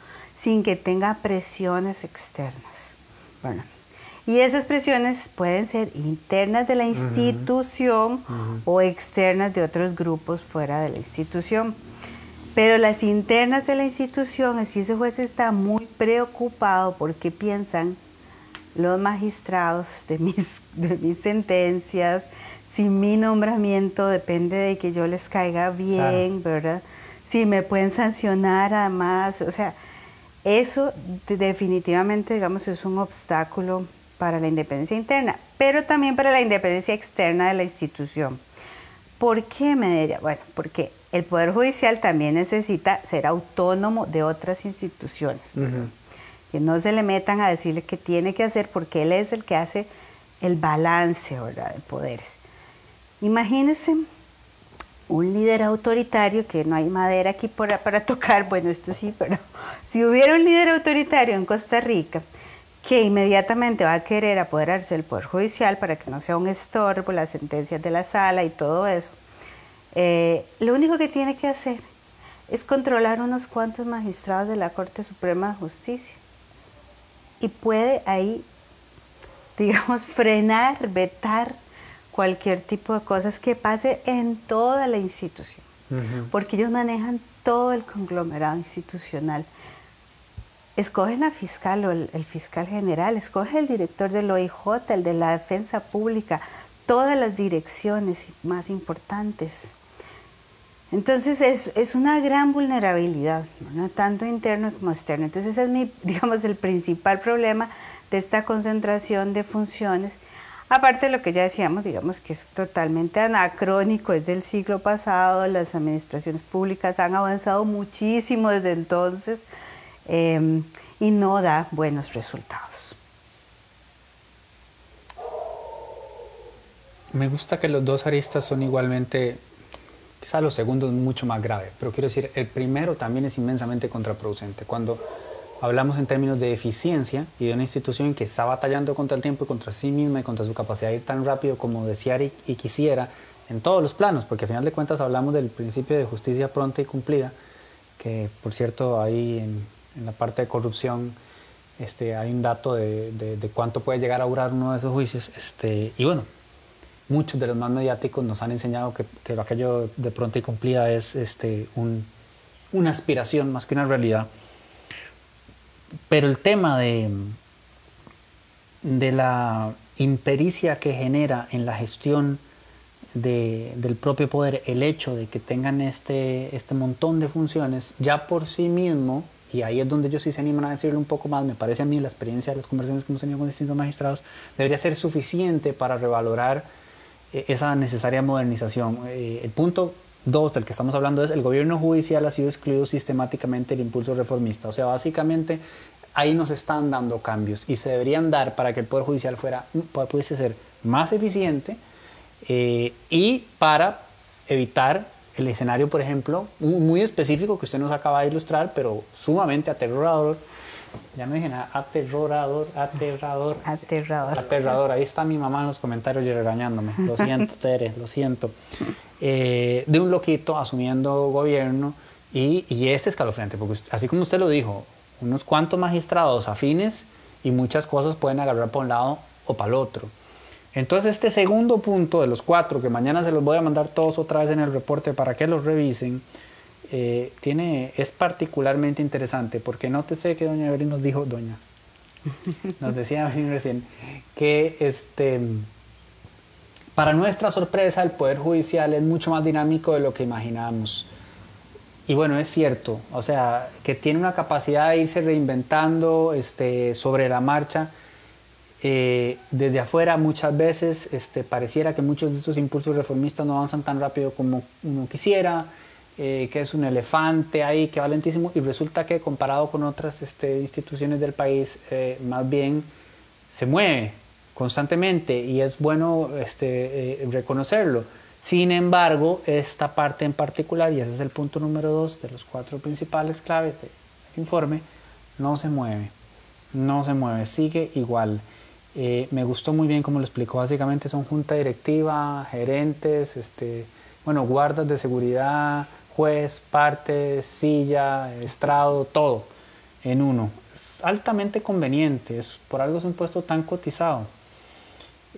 sin que tenga presiones externas. Bueno, y esas presiones pueden ser internas de la institución, uh-huh, o externas de otros grupos fuera de la institución. Pero las internas de la institución, así ese juez está muy preocupado porque piensan los magistrados de mis sentencias, si mi nombramiento depende de que yo les caiga bien, claro, ¿verdad? Si me pueden sancionar además, o sea, eso definitivamente, digamos, es un obstáculo para la independencia interna, pero también para la independencia externa de la institución. ¿Por qué me diría? Bueno, porque el Poder Judicial también necesita ser autónomo de otras instituciones, uh-huh, que no se le metan a decirle qué tiene que hacer, porque él es el que hace el balance, ¿verdad?, de poderes. Imagínense un líder autoritario, que no hay madera aquí para tocar, bueno, esto sí, pero si hubiera un líder autoritario en Costa Rica que inmediatamente va a querer apoderarse del Poder Judicial para que no sea un estorbo, las sentencias de la sala y todo eso, lo único que tiene que hacer es controlar unos cuantos magistrados de la Corte Suprema de Justicia y puede ahí, digamos, frenar, vetar cualquier tipo de cosas que pase en toda la institución, uh-huh, porque ellos manejan todo el conglomerado institucional. Escogen a fiscal o el fiscal general, escoge el director del OIJ, el de la defensa pública, todas las direcciones más importantes. Entonces es una gran vulnerabilidad, ¿no?, tanto interno como externo. Entonces ese es el principal problema de esta concentración de funciones. Aparte de lo que ya decíamos, digamos que es totalmente anacrónico, es del siglo pasado, las administraciones públicas han avanzado muchísimo desde entonces y no da buenos resultados. Me gusta que los dos aristas son igualmente, quizá los segundos mucho más graves, pero quiero decir, el primero también es inmensamente contraproducente. Cuando hablamos en términos de eficiencia y de una institución que está batallando contra el tiempo y contra sí misma y contra su capacidad de ir tan rápido como deseara y quisiera en todos los planos, porque al final de cuentas hablamos del principio de justicia pronta y cumplida, que por cierto ahí en la parte de corrupción hay un dato de cuánto puede llegar a durar uno de esos juicios, y bueno, muchos de los más mediáticos nos han enseñado que aquello de pronta y cumplida es una aspiración más que una realidad. Pero el tema de la impericia que genera en la gestión del propio poder, el hecho de que tengan este montón de funciones ya por sí mismo, y ahí es donde ellos sí se animan a decirle un poco más, me parece a mí la experiencia de las conversaciones que hemos tenido con distintos magistrados, debería ser suficiente para revalorar esa necesaria modernización. El punto 2 del que estamos hablando es el gobierno judicial ha sido excluido sistemáticamente del impulso reformista. O sea, básicamente ahí nos están dando cambios y se deberían dar para que el Poder Judicial pudiese ser más eficiente y para evitar el escenario, por ejemplo, muy específico que usted nos acaba de ilustrar, pero sumamente aterrador. Ya no dije nada, aterrador. Ahí está mi mamá en los comentarios y regañándome. Lo siento, Tere, lo siento. De un loquito asumiendo gobierno y es escalofriante, porque así como usted lo dijo, unos cuantos magistrados afines y muchas cosas pueden agarrar para un lado o para el otro. Entonces este segundo punto de los 4, que mañana se los voy a mandar todos otra vez en el reporte para que los revisen, es particularmente interesante, porque nótese que doña Evelyn nos decía Evelyn recién, que para nuestra sorpresa el Poder Judicial es mucho más dinámico de lo que imaginábamos. Y bueno, es cierto, o sea, que tiene una capacidad de irse reinventando sobre la marcha. Desde afuera muchas veces pareciera que muchos de estos impulsos reformistas no avanzan tan rápido como uno quisiera, que es un elefante ahí, que va lentísimo, y resulta que comparado con otras instituciones del país, más bien se mueve constantemente y es bueno reconocerlo. Sin embargo, esta parte en particular, y ese es el punto número 2 de los 4 principales claves del informe, no se mueve, sigue igual. Me gustó muy bien como lo explicó, básicamente son junta directiva, gerentes, guardas de seguridad, juez, parte, silla, estrado, todo en uno. Es altamente conveniente, por algo es un puesto tan cotizado.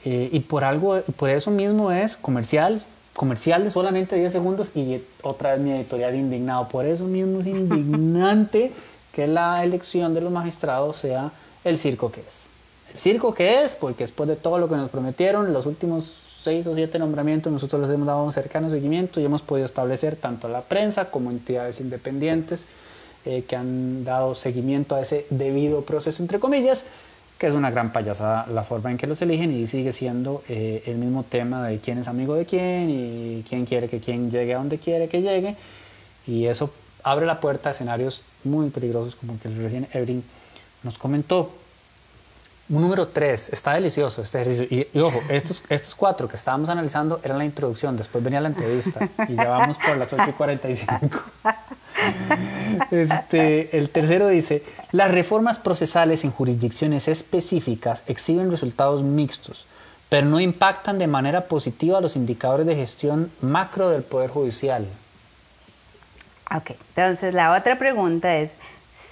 Y por eso mismo es comercial, comercial de solamente 10 segundos y otra vez mi editorial indignado. Por eso mismo es indignante que la elección de los magistrados sea el circo que es. El circo que es, porque después de todo lo que nos prometieron, los últimos 6 o 7 nombramientos nosotros les hemos dado un cercano seguimiento y hemos podido establecer tanto la prensa como entidades independientes que han dado seguimiento a ese debido proceso, entre comillas, que es una gran payasada la forma en que los eligen y sigue siendo el mismo tema de quién es amigo de quién y quién quiere que quién llegue a donde quiere que llegue, y eso abre la puerta a escenarios muy peligrosos como el que recién Evelyn nos comentó. Número 3, está delicioso este ejercicio. Y ojo, estos 4 que estábamos analizando eran la introducción, después venía la entrevista y ya vamos por las 8:45. El tercero dice: las reformas procesales en jurisdicciones específicas exhiben resultados mixtos, pero no impactan de manera positiva los indicadores de gestión macro del Poder Judicial. Ok, entonces la otra pregunta es: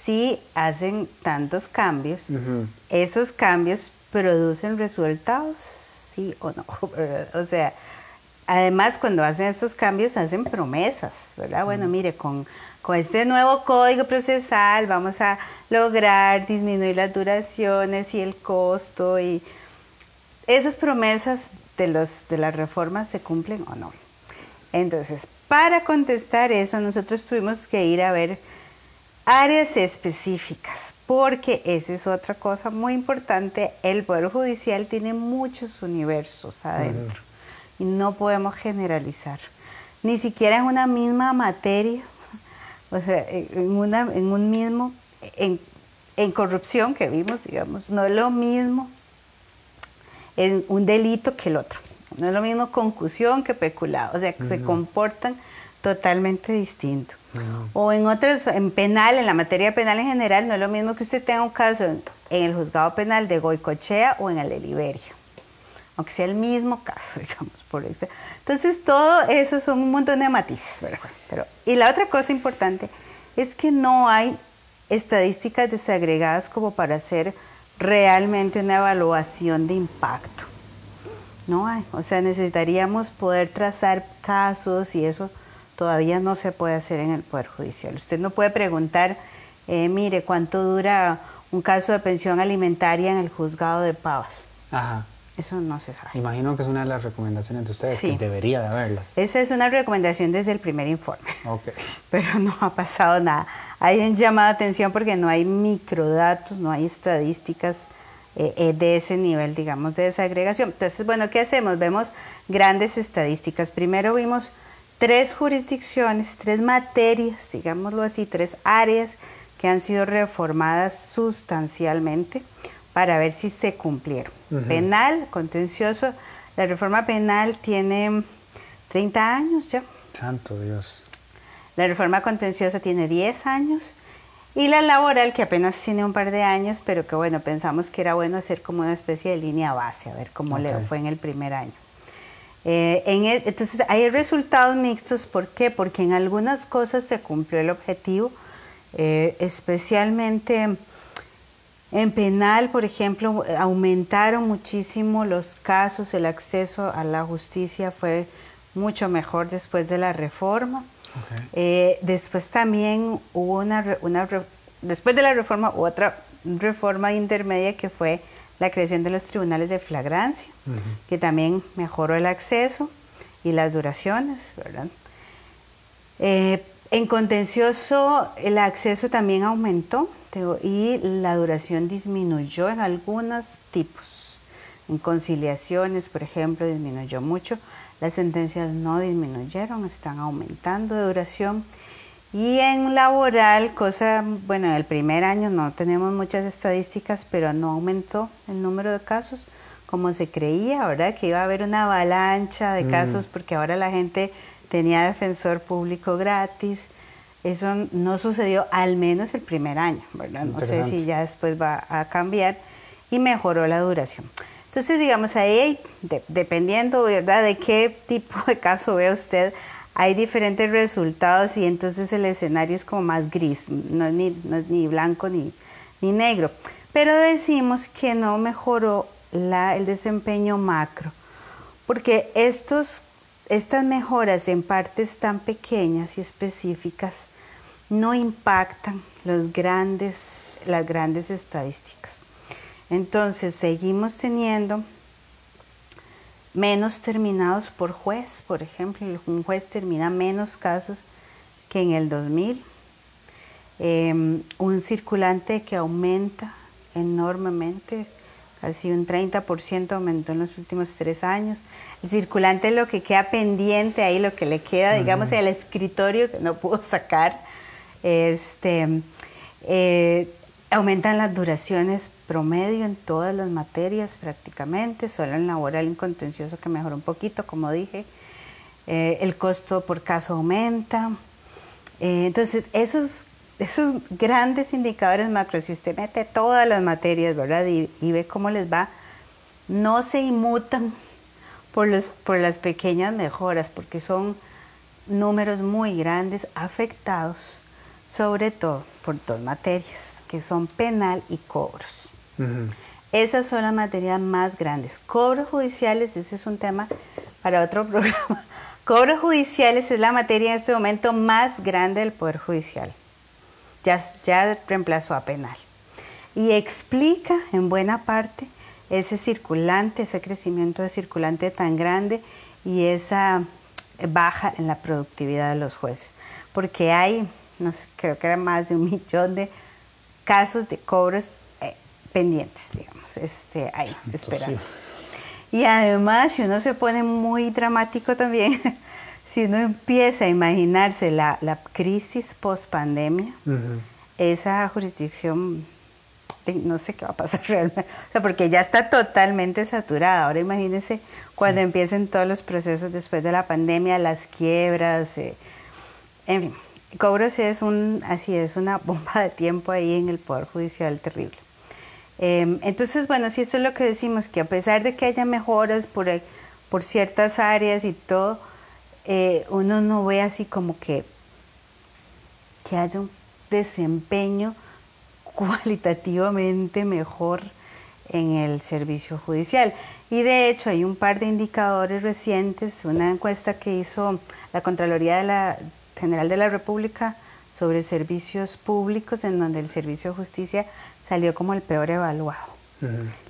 si hacen tantos cambios, uh-huh, ¿esos cambios producen resultados? ¿Sí o no? O sea, además cuando hacen esos cambios hacen promesas, ¿verdad? Uh-huh. Bueno, mire, con este nuevo código procesal vamos a lograr disminuir las duraciones y el costo, y esas promesas de las reformas ¿se cumplen o no? Entonces, para contestar eso nosotros tuvimos que ir a ver áreas específicas, porque esa es otra cosa muy importante. El Poder Judicial tiene muchos universos adentro y no podemos generalizar, ni siquiera en una misma materia. O sea, en corrupción que vimos, digamos, no es lo mismo en un delito que el otro. No es lo mismo concusión que peculado. O sea, que se comportan totalmente distinto. O en otras, en penal, en la materia penal en general, no es lo mismo que usted tenga un caso en el juzgado penal de Goicoechea o en el de Liberia, aunque sea el mismo caso, digamos, por eso. Entonces, todo eso son un montón de matices. Pero, y la otra cosa importante es que no hay estadísticas desagregadas como para hacer realmente una evaluación de impacto. No hay. O sea, necesitaríamos poder trazar casos, y eso todavía no se puede hacer en el Poder Judicial. Usted no puede preguntar, mire, ¿cuánto dura un caso de pensión alimentaria en el juzgado de Pavas? Ajá. Eso no se sabe. Imagino que es una de las recomendaciones de ustedes, sí, que debería de haberlas. Esa es una recomendación desde el primer informe. Ok. Pero no ha pasado nada. Hay un llamado a atención porque no hay microdatos, no hay estadísticas de ese nivel, digamos, de desagregación. Entonces, bueno, ¿qué hacemos? Vemos grandes estadísticas. Primero vimos 3 jurisdicciones, 3 materias, digámoslo así, 3 áreas que han sido reformadas sustancialmente para ver si se cumplieron. Uh-huh. Penal, contencioso, la reforma penal tiene 30 años ya. Santo Dios. La reforma contenciosa tiene 10 años y la laboral, que apenas tiene un par de años, pero que bueno, pensamos que era bueno hacer como una especie de línea base, a ver cómo okay le fue en el primer año. Entonces hay resultados mixtos. ¿Por qué? Porque en algunas cosas se cumplió el objetivo, especialmente en penal, por ejemplo, aumentaron muchísimo los casos, el acceso a la justicia fue mucho mejor después de la reforma. Okay. Después también hubo después de la reforma, otra reforma intermedia que fue la creación de los tribunales de flagrancia, uh-huh, que también mejoró el acceso y las duraciones, ¿verdad? En contencioso el acceso también aumentó y la duración disminuyó en algunos tipos. En conciliaciones, por ejemplo, disminuyó mucho. Las sentencias no disminuyeron, están aumentando de duración. Y en laboral, bueno, en el primer año no tenemos muchas estadísticas, pero no aumentó el número de casos como se creía, ¿verdad? Que iba a haber una avalancha de casos porque ahora la gente tenía defensor público gratis. Eso no sucedió, al menos el primer año, ¿verdad? No sé si ya después va a cambiar. Y mejoró la duración. Entonces, digamos, ahí, dependiendo, ¿verdad?, de qué tipo de caso vea usted, hay diferentes resultados y entonces el escenario es como más gris, no es ni blanco ni negro. Pero decimos que no mejoró el desempeño macro, porque estos estas mejoras en partes tan pequeñas y específicas no impactan las grandes estadísticas. Entonces, seguimos teniendo menos terminados por juez, por ejemplo, un juez termina menos casos que en el 2000, un circulante que aumenta enormemente, casi un 30% aumentó en los últimos 3 años. El circulante es lo que queda pendiente ahí, lo que le queda, digamos, el escritorio que no pudo sacar. Aumentan las duraciones promedio en todas las materias prácticamente, solo en laboral y contencioso que mejoró un poquito, como dije. El costo por caso aumenta. Entonces, esos grandes indicadores macro, si usted mete todas las materias, ¿verdad? Y ve cómo les va, no se inmutan por las pequeñas mejoras, porque son números muy grandes afectados, sobre todo por 2 materias, que son penal y cobros. Esas son las materias más grandes. Cobros judiciales, ese es un tema para otro programa. Cobros judiciales es la materia en este momento más grande del Poder Judicial. Ya reemplazó a penal. Y explica en buena parte ese circulante, ese crecimiento de circulante tan grande y esa baja en la productividad de los jueces. Porque hay, no sé, creo que era más de 1 millón de casos de cobros pendientes, digamos, ahí, esperando. Y además, si uno se pone muy dramático también, si uno empieza a imaginarse la crisis post-pandemia, esa jurisdicción, no sé qué va a pasar realmente, o sea, porque ya está totalmente saturada. Ahora imagínense cuando empiecen todos los procesos después de la pandemia, las quiebras, en fin. Cobros es una bomba de tiempo ahí en el Poder Judicial terrible. Entonces, bueno, sí, eso es lo que decimos, que a pesar de que haya mejoras por ciertas áreas y todo, uno no ve así como que haya un desempeño cualitativamente mejor en el servicio judicial. Y de hecho hay un par de indicadores recientes, una encuesta que hizo la Contraloría General de la República sobre servicios públicos, en donde el servicio de justicia salió como el peor evaluado.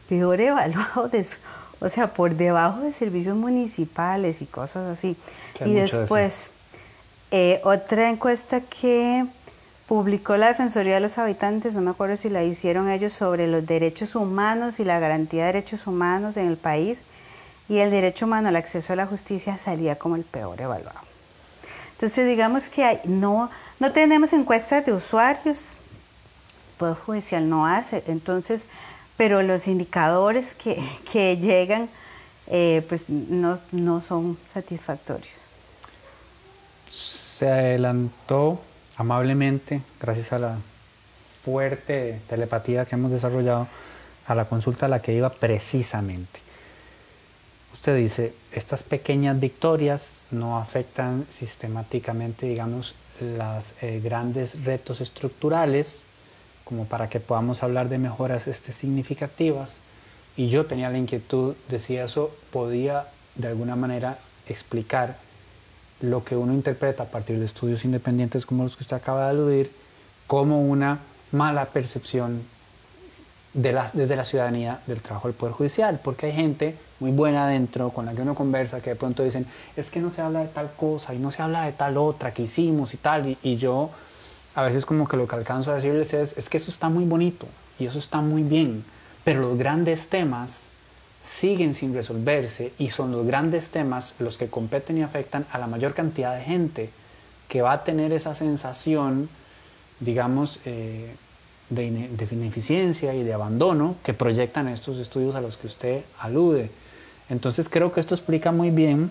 Peor evaluado, o sea, por debajo de servicios municipales y cosas así. Y después, otra encuesta que publicó la Defensoría de los Habitantes, no me acuerdo si la hicieron ellos, sobre los derechos humanos y la garantía de derechos humanos en el país, y el derecho humano al acceso a la justicia salía como el peor evaluado. Entonces, digamos que no tenemos encuestas de usuarios, el Poder Judicial no hace, entonces, pero los indicadores que llegan, pues no son satisfactorios. Se adelantó amablemente, gracias a la fuerte telepatía que hemos desarrollado, a la consulta a la que iba precisamente. Usted dice, estas pequeñas victorias no afectan sistemáticamente, digamos, los grandes retos estructurales, como para que podamos hablar de mejoras significativas. Y yo tenía la inquietud de si eso podía, de alguna manera, explicar lo que uno interpreta a partir de estudios independientes como los que usted acaba de aludir, como una mala percepción desde la ciudadanía del trabajo del Poder Judicial, porque hay gente muy buena adentro, con la que uno conversa, que de pronto dicen, es que no se habla de tal cosa y no se habla de tal otra que hicimos y tal, y yo a veces como que lo que alcanzo a decirles es que eso está muy bonito y eso está muy bien, pero los grandes temas siguen sin resolverse y son los grandes temas los que competen y afectan a la mayor cantidad de gente que va a tener esa sensación, digamos, de ineficiencia y de abandono que proyectan estos estudios a los que usted alude. Entonces creo que esto explica muy bien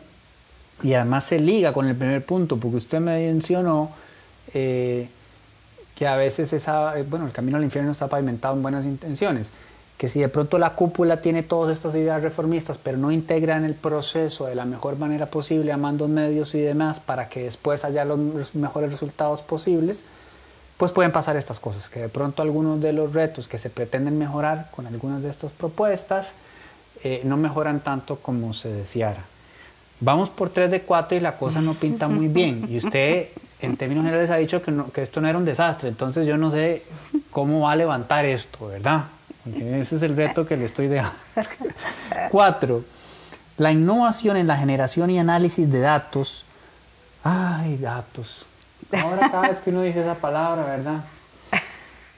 y además se liga con el primer punto, porque usted me mencionó que a veces el camino al infierno está pavimentado en buenas intenciones, que si de pronto la cúpula tiene todas estas ideas reformistas pero no integran el proceso de la mejor manera posible a mandos medios y demás para que después haya los mejores resultados posibles, pues pueden pasar estas cosas, que de pronto algunos de los retos que se pretenden mejorar con algunas de estas propuestas no mejoran tanto como se deseara. vamos por 3 de 4 y la cosa no pinta muy bien. Y usted, en términos generales, ha dicho que, no, que esto no era un desastre. Entonces yo no sé cómo va a levantar esto, ¿verdad? Porque ese es el reto que le estoy dejando. 4. La innovación en la generación y análisis de datos. Ay, datos. Ahora cada vez que uno dice esa palabra, ¿verdad?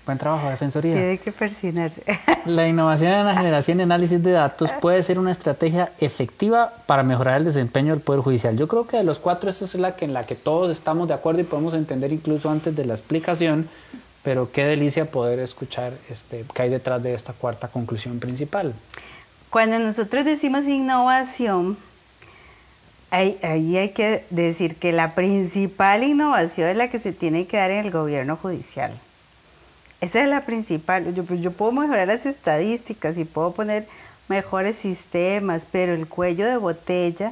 Buen trabajo, Defensoría. Tiene que persinarse. La innovación en la generación y análisis de datos puede ser una estrategia efectiva para mejorar el desempeño del Poder Judicial. Yo creo que de los 4, esta es en la que todos estamos de acuerdo y podemos entender incluso antes de la explicación, pero qué delicia poder escuchar qué hay detrás de esta 4ª conclusión principal. Cuando nosotros decimos innovación, ahí hay que decir que la principal innovación es la que se tiene que dar en el gobierno judicial. Esa es la principal. Yo puedo mejorar las estadísticas y puedo poner mejores sistemas, pero el cuello de botella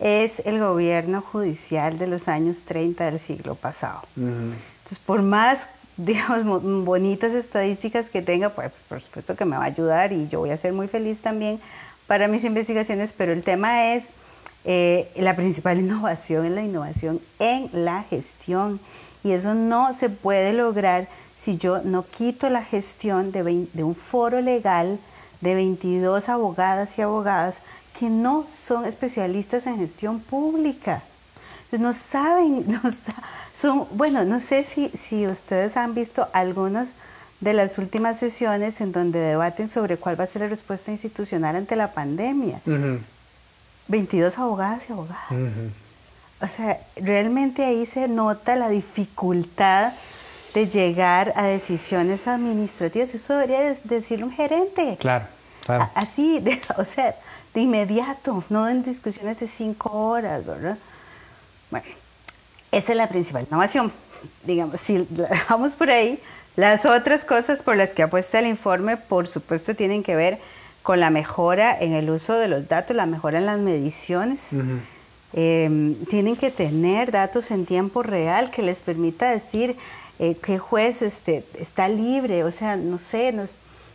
es el gobierno judicial de los años 30 del siglo pasado. Entonces, por más, digamos, bonitas estadísticas que tenga, pues por supuesto que me va a ayudar y yo voy a ser muy feliz también para mis investigaciones, pero el tema es la principal innovación es la innovación en la gestión, y eso no se puede lograr si yo no quito la gestión de un foro legal de 22 abogadas y abogadas que no son especialistas en gestión pública. No saben, bueno, no sé si ustedes han visto algunas de las últimas sesiones en donde debaten sobre cuál va a ser la respuesta institucional ante la pandemia. 22 abogadas y abogadas. O sea, realmente ahí se nota la dificultad de llegar a decisiones administrativas. Eso debería decirle un gerente. Claro, claro. Así, de inmediato, no en discusiones de 5 horas, ¿verdad? Bueno, esa es la principal innovación. Digamos, si vamos por ahí, las otras cosas por las que apuesta el informe, por supuesto, tienen que ver con la mejora en el uso de los datos, la mejora en las mediciones. Tienen que tener datos en tiempo real que les permita decir qué juez está libre. O sea, no sé,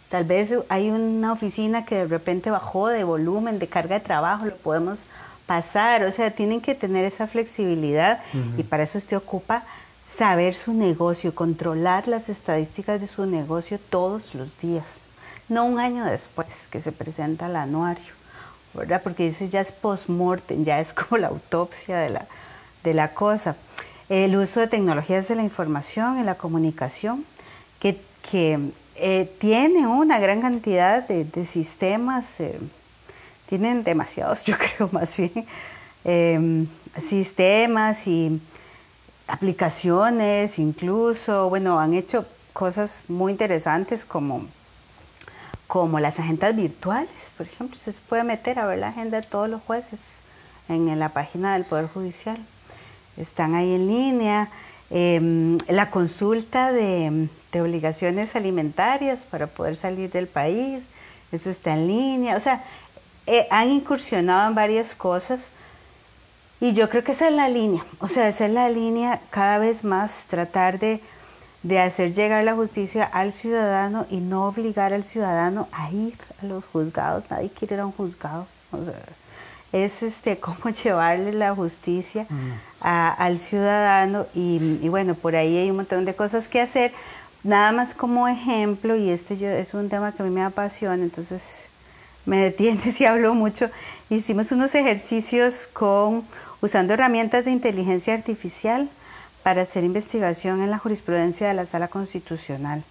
tal vez hay una oficina que de repente bajó de volumen, de carga de trabajo, lo podemos pasar. O sea, tienen que tener esa flexibilidad y para eso usted ocupa saber su negocio, controlar las estadísticas de su negocio todos los días, no un año después que se presenta el anuario, ¿verdad? Porque eso ya es post-mortem, ya es como la autopsia de la cosa. El uso de tecnologías de la información y la comunicación, que tiene una gran cantidad de sistemas, tienen demasiados, yo creo, más bien, sistemas y aplicaciones incluso. Bueno, han hecho cosas muy interesantes como las agendas virtuales, por ejemplo. Usted se puede meter a ver la agenda de todos los jueces en la página del Poder Judicial. Están ahí en línea. La consulta de obligaciones alimentarias para poder salir del país, eso está en línea. O sea, han incursionado en varias cosas y yo creo que esa es la línea. O sea, esa es la línea cada vez más, tratar de hacer llegar la justicia al ciudadano y no obligar al ciudadano a ir a los juzgados. Nadie quiere ir a un juzgado. O sea, es cómo llevarle la justicia al ciudadano y bueno, por ahí hay un montón de cosas que hacer. Nada más como ejemplo, y es un tema que a mí me apasiona, entonces me detiene si hablo mucho. Hicimos unos ejercicios usando herramientas de inteligencia artificial para hacer investigación en la jurisprudencia de la Sala Constitucional.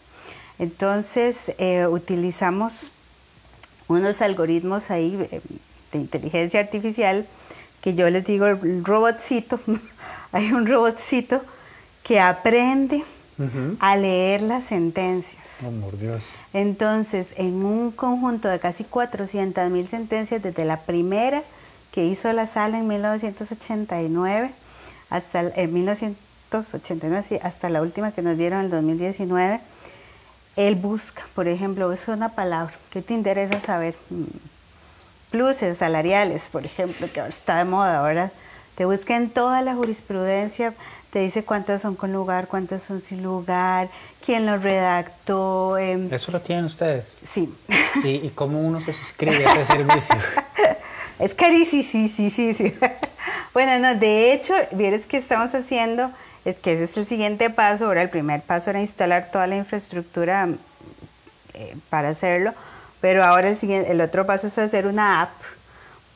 Entonces, utilizamos unos algoritmos ahí de inteligencia artificial, que yo les digo el robotcito. Hay un robotcito que aprende a leer las sentencias. Oh, por Dios. Entonces, en un conjunto de casi 400.000 sentencias, desde la primera que hizo la Sala en 1989 hasta la última que nos dieron en el 2019, él busca, por ejemplo, usa una palabra. ¿Qué te interesa saber? Pluses salariales, por ejemplo, que ahora está de moda, ahora te busca en toda la jurisprudencia, te dice cuántas son con lugar, cuántas son sin lugar, quién los redactó. ¿Eso lo tienen ustedes? Sí. ¿Y cómo uno se suscribe a ese servicio? Es carísimo, sí. Bueno, no, de hecho, vieres que estamos haciendo, es que ese es el siguiente paso. Ahora el primer paso era instalar toda la infraestructura para hacerlo, pero ahora el otro paso es hacer una app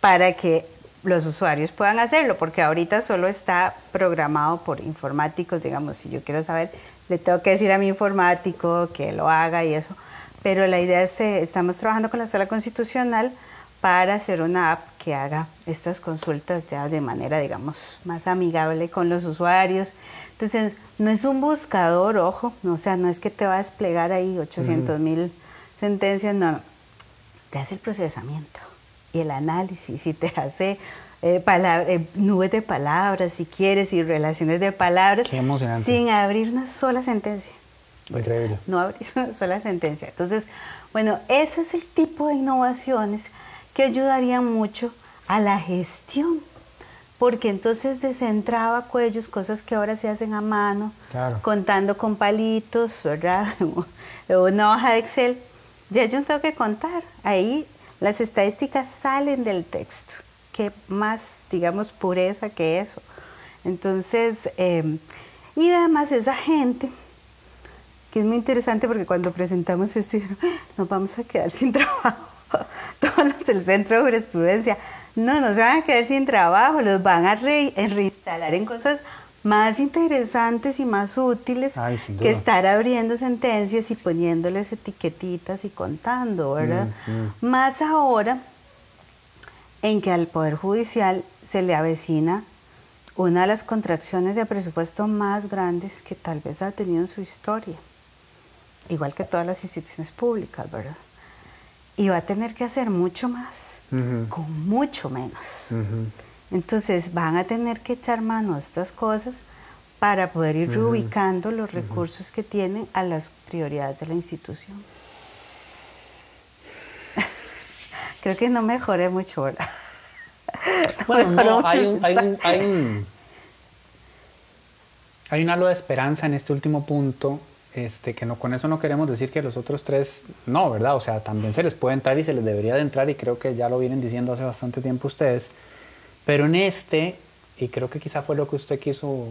para que los usuarios puedan hacerlo, porque ahorita solo está programado por informáticos. Digamos, si yo quiero saber, le tengo que decir a mi informático que lo haga y eso. Pero la idea es, estamos trabajando con la Sala Constitucional para hacer una app que haga estas consultas ya de manera, digamos, más amigable con los usuarios. Entonces, no es un buscador, ojo, no, o sea, no es que te va a desplegar ahí 800,000 sentencias, no. Te hace el procesamiento y el análisis y te hace nubes de palabras, si quieres, y relaciones de palabras. Qué emocionante. Sin abrir una sola sentencia. Increíble. No abrís una sola sentencia. Entonces, bueno, ese es el tipo de innovaciones que ayudarían mucho a la gestión, porque entonces descentraba cuellos, cosas que ahora se hacen a mano, claro, contando con palitos, ¿verdad? Una hoja de Excel. Ya yo no tengo que contar, ahí las estadísticas salen del texto. Qué más, digamos, pureza que eso. Entonces, y además esa gente, que es muy interesante porque cuando presentamos esto, nos vamos a quedar sin trabajo. Todos los del Centro de Jurisprudencia, no se van a quedar sin trabajo, los van a reinstalar en cosas más interesantes y más útiles. Ay, que estar abriendo sentencias y poniéndoles etiquetitas y contando, ¿verdad? Más ahora en que al Poder Judicial se le avecina una de las contracciones de presupuesto más grandes que tal vez ha tenido en su historia, igual que todas las instituciones públicas, ¿verdad? Y va a tener que hacer mucho más, con mucho menos. Entonces van a tener que echar mano a estas cosas para poder ir reubicando los recursos que tienen a las prioridades de la institución. Creo que no mejoré mucho, ¿verdad? Bueno, no, hay un halo de esperanza en este último punto. Que no, con eso no queremos decir que los otros tres no, ¿verdad? O sea, también se les puede entrar y se les debería de entrar, y creo que ya lo vienen diciendo hace bastante tiempo ustedes. Pero en y creo que quizá fue lo que usted quiso,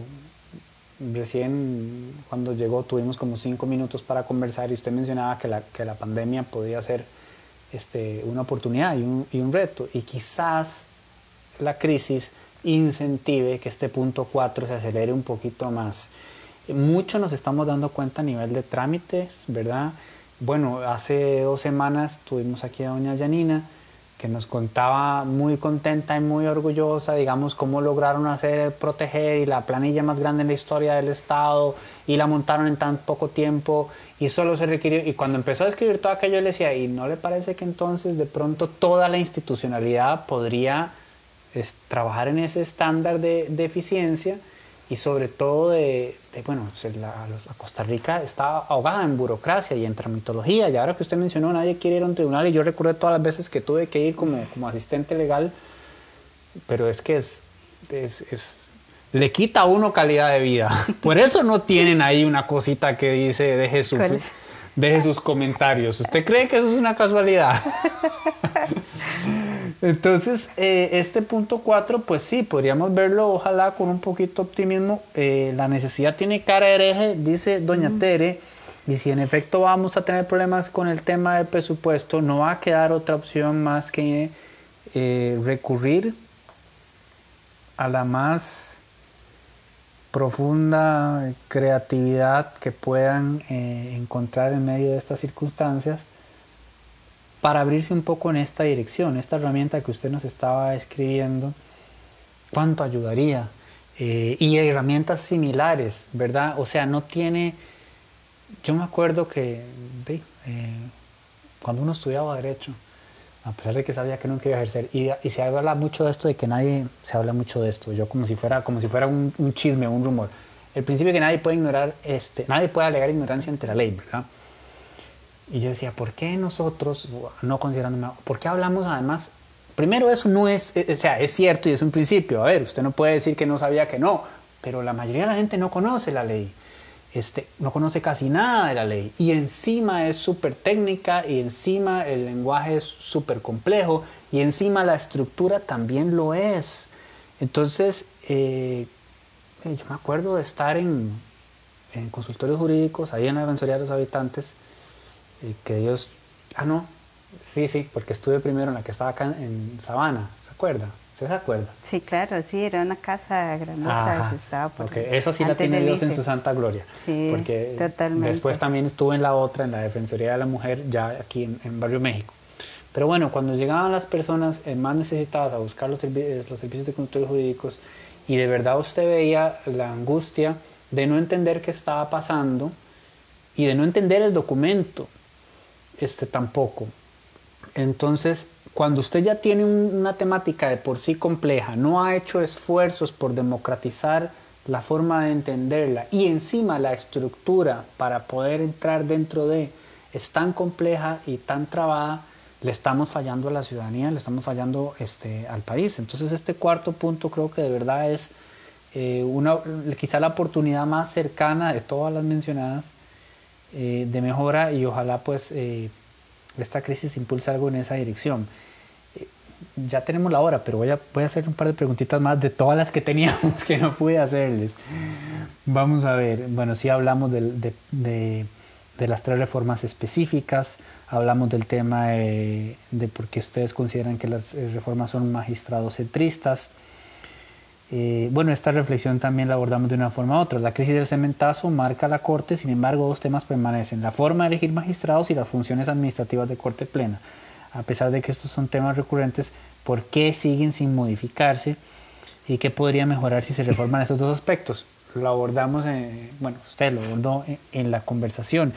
recién cuando llegó tuvimos como 5 minutos para conversar y usted mencionaba que la pandemia podía ser una oportunidad y un reto. Y quizás la crisis incentive que este punto 4 se acelere un poquito más. Mucho nos estamos dando cuenta a nivel de trámites, ¿verdad? Bueno, hace 2 semanas tuvimos aquí a doña Yanina, que nos contaba muy contenta y muy orgullosa, digamos, cómo lograron proteger y la planilla más grande en la historia del Estado, y la montaron en tan poco tiempo, y solo se requirió. Y cuando empezó a escribir todo aquello, le decía, ¿y no le parece que entonces de pronto toda la institucionalidad podría trabajar en ese estándar de eficiencia? Y sobre todo a Costa Rica está ahogada en burocracia y en tramitología. Y ahora que usted mencionó, nadie quiere ir a un tribunal, y yo recuerdo todas las veces que tuve que ir como asistente legal, pero es que le quita a uno calidad de vida. Por eso no tienen ahí una cosita que dice, deje sus comentarios. ¿Usted cree que eso es una casualidad? Entonces, este punto 4, pues sí, podríamos verlo, ojalá, con un poquito de optimismo. La necesidad tiene cara de hereje, dice doña Tere, y si en efecto vamos a tener problemas con el tema del presupuesto, no va a quedar otra opción más que recurrir a la más profunda creatividad que puedan encontrar en medio de estas circunstancias, para abrirse un poco en esta dirección. Esta herramienta que usted nos estaba escribiendo, ¿cuánto ayudaría? Y herramientas similares, ¿verdad? O sea, no tiene... Yo me acuerdo que cuando uno estudiaba Derecho, a pesar de que sabía que no quería ejercer, y se habla mucho de esto, de que nadie se habla mucho de esto, yo como si fuera un chisme, un rumor. El principio que nadie puede ignorar, nadie puede alegar ignorancia ante la ley, ¿verdad? Y yo decía, ¿por qué nosotros, no considerándome, por qué hablamos además? Primero, eso no es, o sea, es cierto y es un principio. A ver, usted no puede decir que no sabía que no, pero la mayoría de la gente no conoce la ley, no conoce casi nada de la ley. Y encima es súper técnica, y encima el lenguaje es súper complejo, y encima la estructura también lo es. Entonces, yo me acuerdo de estar en consultorios jurídicos, ahí en la Defensoría de los Habitantes, y que ellos, sí, porque estuve primero en la que estaba acá en Sabana, ¿se acuerda? ¿Se acuerda? Sí, claro, sí, era una casa grandiosa que estaba por ahí. Esa sí la tiene Dios en su santa gloria. Sí, porque totalmente. Después también estuve en la otra, en la Defensoría de la Mujer, ya aquí en Barrio México. Pero bueno, cuando llegaban las personas más necesitadas a buscar los servicios de consultorios jurídicos, y de verdad usted veía la angustia de no entender qué estaba pasando y de no entender el documento, tampoco. Entonces, cuando usted ya tiene una temática de por sí compleja, no ha hecho esfuerzos por democratizar la forma de entenderla, y encima la estructura para poder entrar dentro de es tan compleja y tan trabada, le estamos fallando a la ciudadanía, le estamos fallando al país. Entonces, este cuarto punto creo que de verdad es quizá la oportunidad más cercana de todas las mencionadas de mejora, y ojalá pues esta crisis impulse algo en esa dirección. Ya tenemos la hora, pero voy a hacer un par de preguntitas más de todas las que teníamos que no pude hacerles. Vamos a ver, bueno, sí hablamos de las tres reformas específicas, hablamos del tema de por qué ustedes consideran que las reformas son magistradocentristas. Bueno, esta reflexión también la abordamos de una forma u otra. La crisis del cementazo marca la Corte, sin embargo, dos temas permanecen: la forma de elegir magistrados y las funciones administrativas de Corte Plena. A pesar de que estos son temas recurrentes, ¿por qué siguen sin modificarse? ¿Y qué podría mejorar si se reforman esos dos aspectos? Lo abordamos, usted lo abordó en la conversación.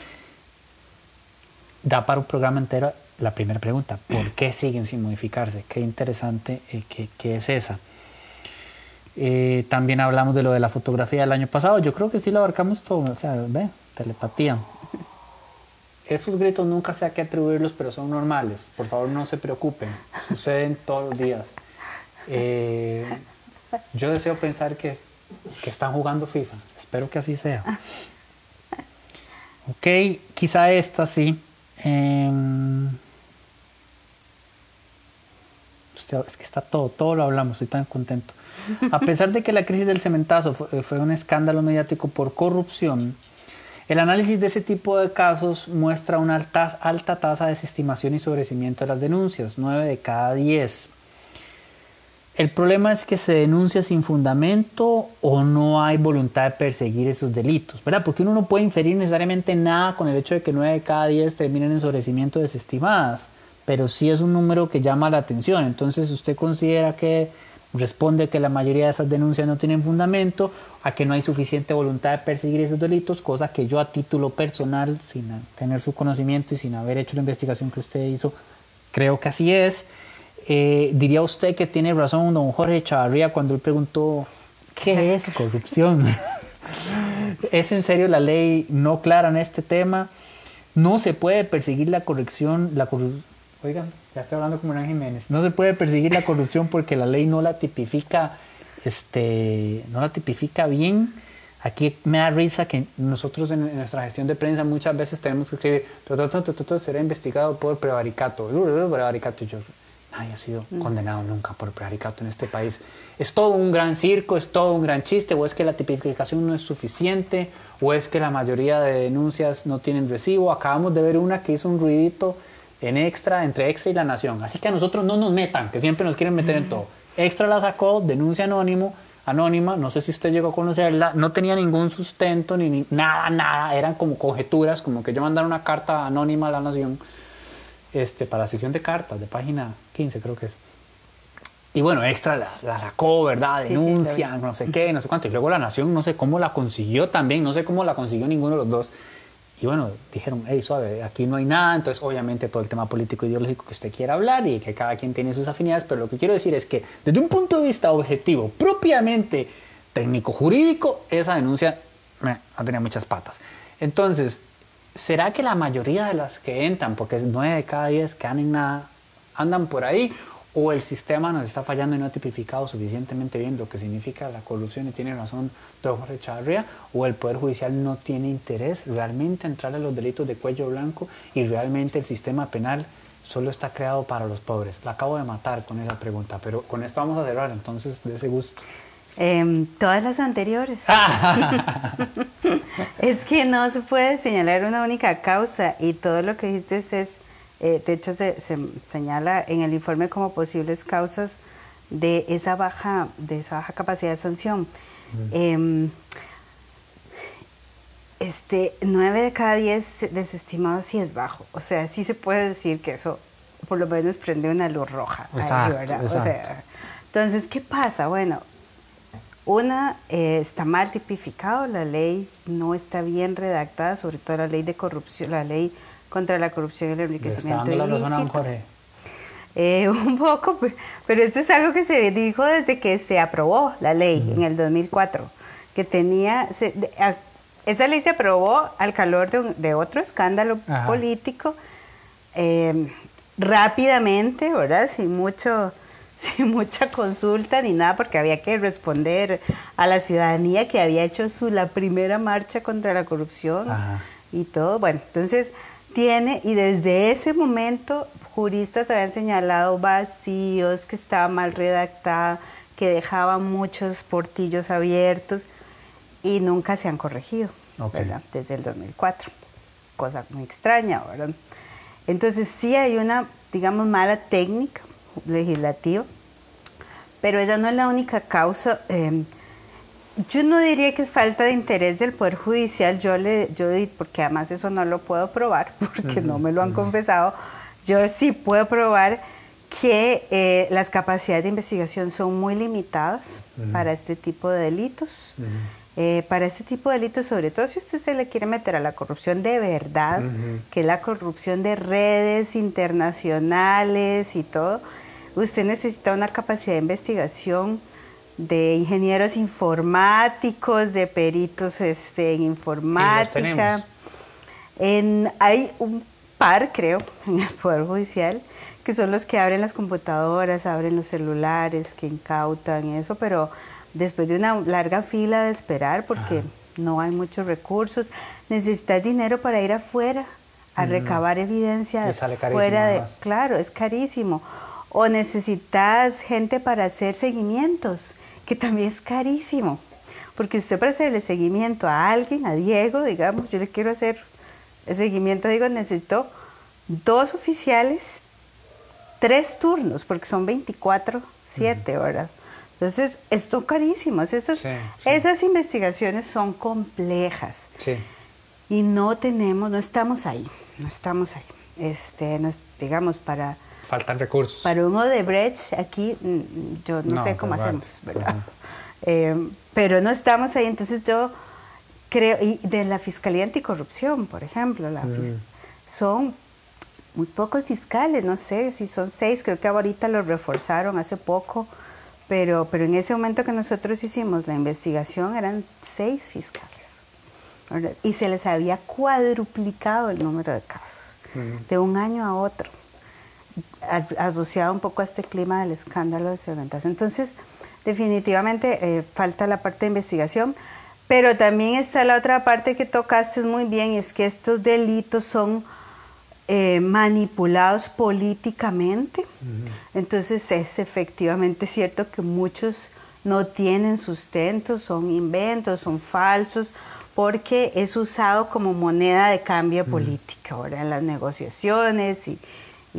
Da para un programa entero la primera pregunta: ¿por qué siguen sin modificarse? Qué interesante que es esa. También hablamos de lo de la fotografía del año pasado. Yo creo que sí lo abarcamos todo. O sea, telepatía. Esos gritos nunca sé a qué atribuirlos, pero son normales. Por favor, no se preocupen. Suceden todos los días. Yo deseo pensar que están jugando FIFA. Espero que así sea. Ok, quizá esta sí. Es que está todo lo hablamos, estoy tan contento. A pesar de que la crisis del cementazo fue un escándalo mediático por corrupción, el análisis de ese tipo de casos muestra una alta tasa de desestimación y sobrecimiento de las denuncias, 9 de cada 10. El problema es que se denuncia sin fundamento o no hay voluntad de perseguir esos delitos, ¿verdad? Porque uno no puede inferir necesariamente nada con el hecho de que 9 de cada 10 terminen en sobrecimiento desestimadas, pero sí es un número que llama la atención. Entonces, usted considera que responde que la mayoría de esas denuncias no tienen fundamento, a que no hay suficiente voluntad de perseguir esos delitos, cosa que yo a título personal, sin tener su conocimiento y sin haber hecho la investigación que usted hizo, creo que así es. ¿Diría usted que tiene razón don Jorge Chavarría cuando él preguntó qué es corrupción? ¿Es en serio la ley no clara en este tema? No se puede perseguir la corrupción. Oigan, ya estoy hablando como Hernán Jiménez. No se puede perseguir la corrupción porque la ley no la tipifica bien. Aquí me da risa que nosotros en nuestra gestión de prensa muchas veces tenemos que escribir será investigado por prevaricato. Prevaricato. Nadie ha sido condenado nunca por prevaricato en este país. Es todo un gran circo, es todo un gran chiste, o es que la tipificación no es suficiente, o es que la mayoría de denuncias no tienen recibo. Acabamos de ver una que hizo un ruidito en Extra, entre Extra y La Nación. Así que a nosotros no nos metan, que siempre nos quieren meter en todo. Extra la sacó, denuncia anónima, no sé si usted llegó a conocerla, no tenía ningún sustento, ni nada, eran como conjeturas, como que yo mandara una carta anónima a La Nación, para la sección de cartas, de página 15 creo que es. Y bueno, Extra la sacó, ¿verdad? Denuncia, no sé qué, no sé cuánto. Y luego La Nación, no sé cómo la consiguió también, no sé cómo la consiguió ninguno de los dos. Y bueno, dijeron, hey, suave, aquí no hay nada. Entonces, obviamente, todo el tema político ideológico que usted quiera hablar y que cada quien tiene sus afinidades. Pero lo que quiero decir es que, desde un punto de vista objetivo, propiamente técnico-jurídico, esa denuncia no tenía muchas patas. Entonces, ¿será que la mayoría de las que entran, porque es 9 de cada 10 que andan en nada, andan por ahí? ¿O el sistema nos está fallando y no ha tipificado suficientemente bien lo que significa la corrupción y tiene razón don Jorge Chavarría? ¿O el Poder Judicial no tiene interés realmente en entrar a los delitos de cuello blanco y realmente el sistema penal solo está creado para los pobres. La acabo de matar con esa pregunta, pero con esto vamos a cerrar, entonces, de ese gusto. Todas las anteriores. Es que no se puede señalar una única causa y todo lo que dijiste es, de hecho se señala en el informe como posibles causas de esa baja, capacidad de sanción. 9 de cada 10 desestimados sí es bajo, o sea, sí se puede decir que eso por lo menos prende una luz roja. Exacto, ahí, ¿verdad? Exacto. O sea, entonces, ¿qué pasa? Bueno, una, está mal tipificado, la ley no está bien redactada, sobre todo la ley de corrupción, la ley contra la corrupción y el enriquecimiento ilícito. ¿Le está dando la razón a Jorge? Un poco, pero esto es algo que se dijo desde que se aprobó la ley en el 2004, que tenía... esa ley se aprobó al calor de otro escándalo político, rápidamente, ¿verdad? Sin mucha consulta ni nada, porque había que responder a la ciudadanía que había hecho la primera marcha contra la corrupción y todo. Bueno, entonces tiene, y desde ese momento juristas habían señalado vacíos, que estaba mal redactada, que dejaba muchos portillos abiertos, y nunca se han corregido, ¿verdad? Desde el 2004, cosa muy extraña, ¿verdad? Entonces sí hay una, digamos, mala técnica legislativa, pero esa no es la única causa. Yo no diría que es falta de interés del Poder Judicial, porque además eso no lo puedo probar, porque no me lo han confesado. Yo sí puedo probar que las capacidades de investigación son muy limitadas para este tipo de delitos. Para este tipo de delitos, sobre todo si usted se le quiere meter a la corrupción de verdad, que es la corrupción de redes internacionales y todo, usted necesita una capacidad de investigación de ingenieros informáticos, de peritos en informática. Hay un par, creo, en el Poder Judicial, que son los que abren las computadoras, abren los celulares, que incautan eso, pero... después de una larga fila de esperar, porque no hay muchos recursos, necesitas dinero para ir afuera a recabar evidencia fuera de... Claro, es carísimo. O necesitas gente para hacer seguimientos, que también es carísimo. Porque usted para hacerle seguimiento a alguien, a Diego, digamos, yo le quiero hacer el seguimiento, digo, necesito 2 oficiales, 3 turnos, porque son 24/7 horas. Entonces, esto carísimo. Esas investigaciones son complejas. Sí. Y no estamos ahí. Digamos, para... faltan recursos. Para un Odebrecht, aquí, yo no sé cómo hacemos, ¿verdad? Pero no estamos ahí. Entonces, yo creo... Y de la Fiscalía Anticorrupción, por ejemplo, son muy pocos fiscales. No sé si son 6. Creo que ahorita los reforzaron hace poco. Pero en ese momento que nosotros hicimos la investigación eran 6 fiscales, ¿verdad? Y se les había cuadruplicado el número de casos de un año a otro, asociado un poco a este clima del escándalo de segmentación. Entonces, definitivamente falta la parte de investigación, pero también está la otra parte que tocaste muy bien, y es que estos delitos son... manipulados políticamente. Entonces es efectivamente cierto que muchos no tienen sustento, son inventos, son falsos, porque es usado como moneda de cambio política ahora en las negociaciones, y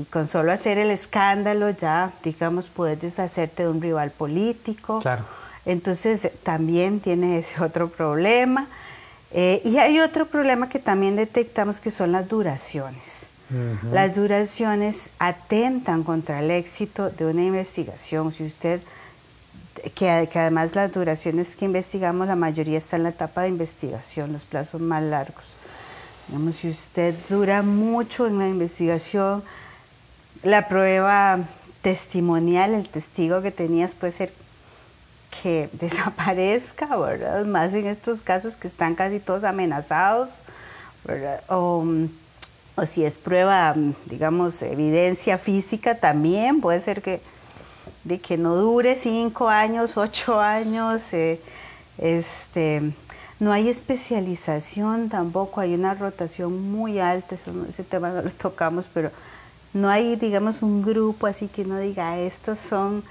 con solo hacer el escándalo ya, digamos, puedes deshacerte de un rival político. Claro. Entonces también tiene ese otro problema. Y hay otro problema que también detectamos, que son las duraciones. Las duraciones atentan contra el éxito de una investigación. Si usted, que además las duraciones que investigamos, la mayoría está en la etapa de investigación, los plazos más largos. Digamos, si usted dura mucho en la investigación, la prueba testimonial, el testigo que tenías puede ser que desaparezca, ¿verdad? Más en estos casos que están casi todos amenazados, ¿verdad? O si es prueba, digamos, evidencia física también, puede ser que no dure 5 años, 8 años. No hay especialización tampoco, hay una rotación muy alta, ese tema no lo tocamos, pero No hay, digamos, un grupo así que uno diga, estos son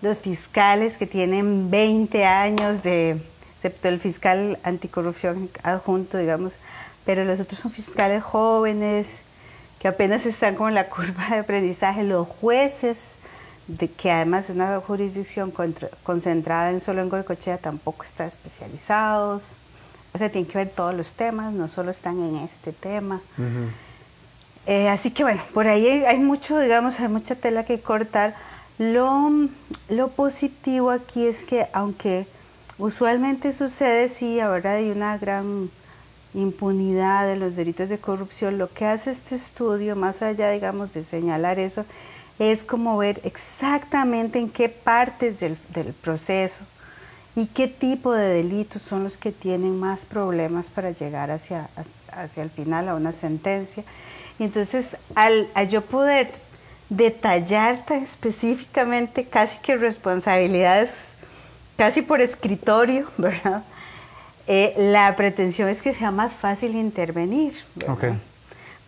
los fiscales que tienen 20 años de, excepto el fiscal anticorrupción adjunto, digamos, pero los otros son fiscales jóvenes que apenas están como en la curva de aprendizaje, los jueces, que además de una jurisdicción concentrada en solo en Goicoechea tampoco están especializados, o sea, tienen que ver todos los temas, no solo están en este tema. Uh-huh. Así que bueno, por ahí hay mucho, digamos, hay mucha tela que cortar. Lo positivo aquí es que, aunque usualmente sucede, sí, ahora hay una gran impunidad de los delitos de corrupción, lo que hace este estudio, más allá, digamos, de señalar eso, es como ver exactamente en qué partes del proceso y qué tipo de delitos son los que tienen más problemas para llegar hacia el final a una sentencia. Y entonces, al yo poder detallar tan específicamente casi que responsabilidades, casi por escritorio, ¿verdad? La pretensión es que sea más fácil intervenir, ¿verdad? Okay.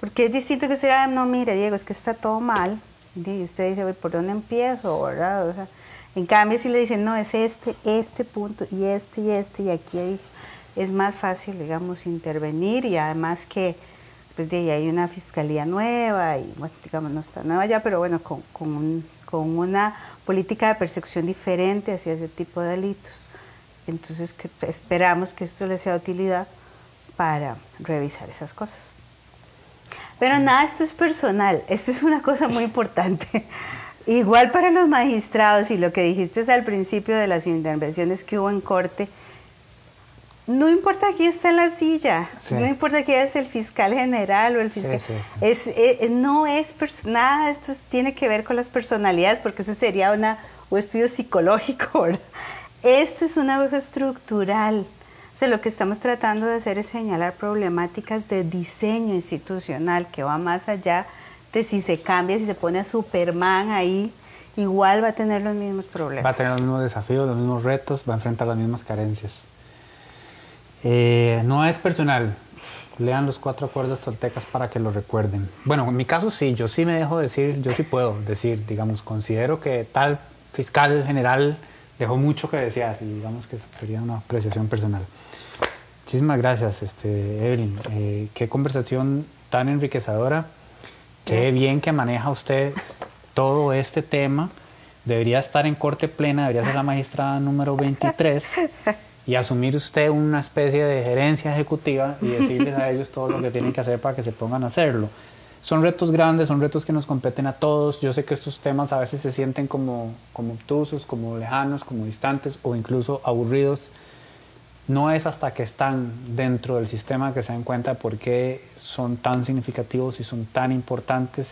Porque es distinto que usted diga, no, mire, Diego, es que está todo mal, y usted dice, ¿por dónde empiezo?, ¿verdad? O sea, en cambio, si le dicen, no, es este punto, y este, y aquí es más fácil, digamos, intervenir, y además que pues de ahí hay una fiscalía nueva, y bueno, digamos, no está nueva ya, pero bueno, con una política de percepción diferente hacia ese tipo de delitos. Entonces, que esperamos que esto les sea de utilidad para revisar esas cosas. Pero nada, esto es personal, esto es una cosa muy importante. Igual para los magistrados, y lo que dijiste es al principio de las intervenciones que hubo en corte, no importa quién está en la silla, sí, no importa quién es el fiscal general o el fiscal. Sí, sí, sí. No es nada, esto tiene que ver con las personalidades, porque eso sería un estudio psicológico, ¿verdad? Esto es una cosa estructural. O sea, lo que estamos tratando de hacer es señalar problemáticas de diseño institucional que va más allá de si se cambia, si se pone a Superman ahí, igual va a tener los mismos problemas. Va a tener los mismos desafíos, los mismos retos, va a enfrentar las mismas carencias. No es personal. Lean los 4 acuerdos toltecas para que lo recuerden. Bueno, en mi caso sí, yo sí me dejo decir, yo sí puedo decir, digamos, considero que tal fiscal general dejó mucho que desear, y digamos que sería una apreciación personal. Muchísimas gracias, Evelyn. Qué conversación tan enriquecedora. Qué bien que maneja usted todo este tema. Debería estar en Corte Plena, debería ser la magistrada número 23. Y asumir usted una especie de gerencia ejecutiva y decirles a ellos todo lo que tienen que hacer para que se pongan a hacerlo. Son retos grandes, son retos que nos competen a todos. Yo sé que estos temas a veces se sienten como obtusos, como lejanos, como distantes o incluso aburridos. No es hasta que están dentro del sistema que se dan cuenta por qué son tan significativos y son tan importantes.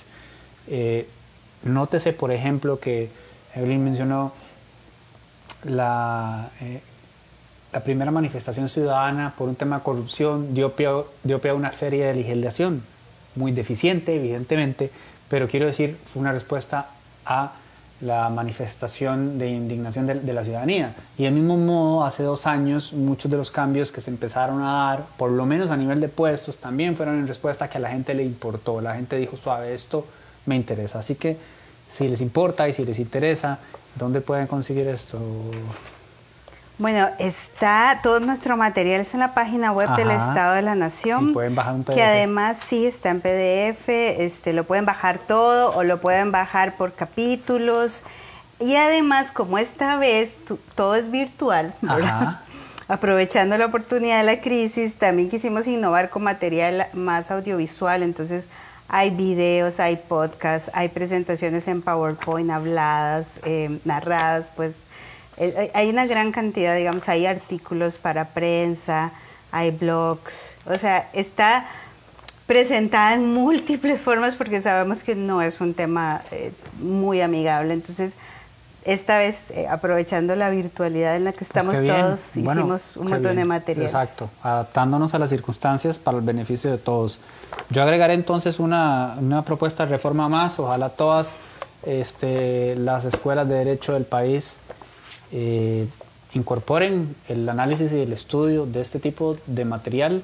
Nótese, por ejemplo, que Evelyn mencionó la primera manifestación ciudadana por un tema de corrupción dio pie a una serie de legislación muy deficiente, evidentemente, pero quiero decir, fue una respuesta a la manifestación de indignación de la ciudadanía. Y del mismo modo, hace 2 años, muchos de los cambios que se empezaron a dar, por lo menos a nivel de puestos, también fueron en respuesta a que a la gente le importó. La gente dijo, suave, esto me interesa. Así que, si les importa y si les interesa, ¿dónde pueden conseguir esto? Bueno, todo nuestro material está en la página web del Estado de la Nación. Y pueden bajar un PDF. Que además sí está en PDF, lo pueden bajar todo o lo pueden bajar por capítulos. Y además, como esta vez todo es virtual, ¿verdad? Aprovechando la oportunidad de la crisis, también quisimos innovar con material más audiovisual. Entonces, hay videos, hay podcasts, hay presentaciones en PowerPoint, habladas, narradas, pues. Hay una gran cantidad, digamos, hay artículos para prensa, hay blogs, o sea, está presentada en múltiples formas porque sabemos que no es un tema muy amigable. Entonces, esta vez, aprovechando la virtualidad en la que estamos todos, hicimos un montón de materiales. Exacto, adaptándonos a las circunstancias para el beneficio de todos. Yo agregaré entonces una propuesta de reforma más, ojalá todas las escuelas de derecho del país incorporen el análisis y el estudio de este tipo de material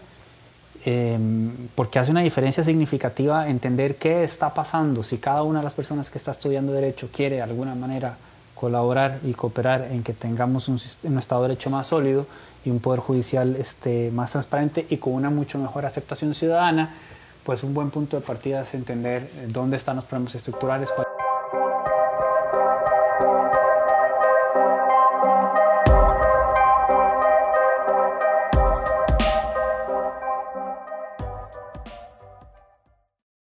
porque hace una diferencia significativa entender qué está pasando si cada una de las personas que está estudiando Derecho quiere de alguna manera colaborar y cooperar en que tengamos un Estado de Derecho más sólido y un Poder Judicial más transparente y con una mucho mejor aceptación ciudadana. Pues un buen punto de partida es entender dónde están los problemas estructurales.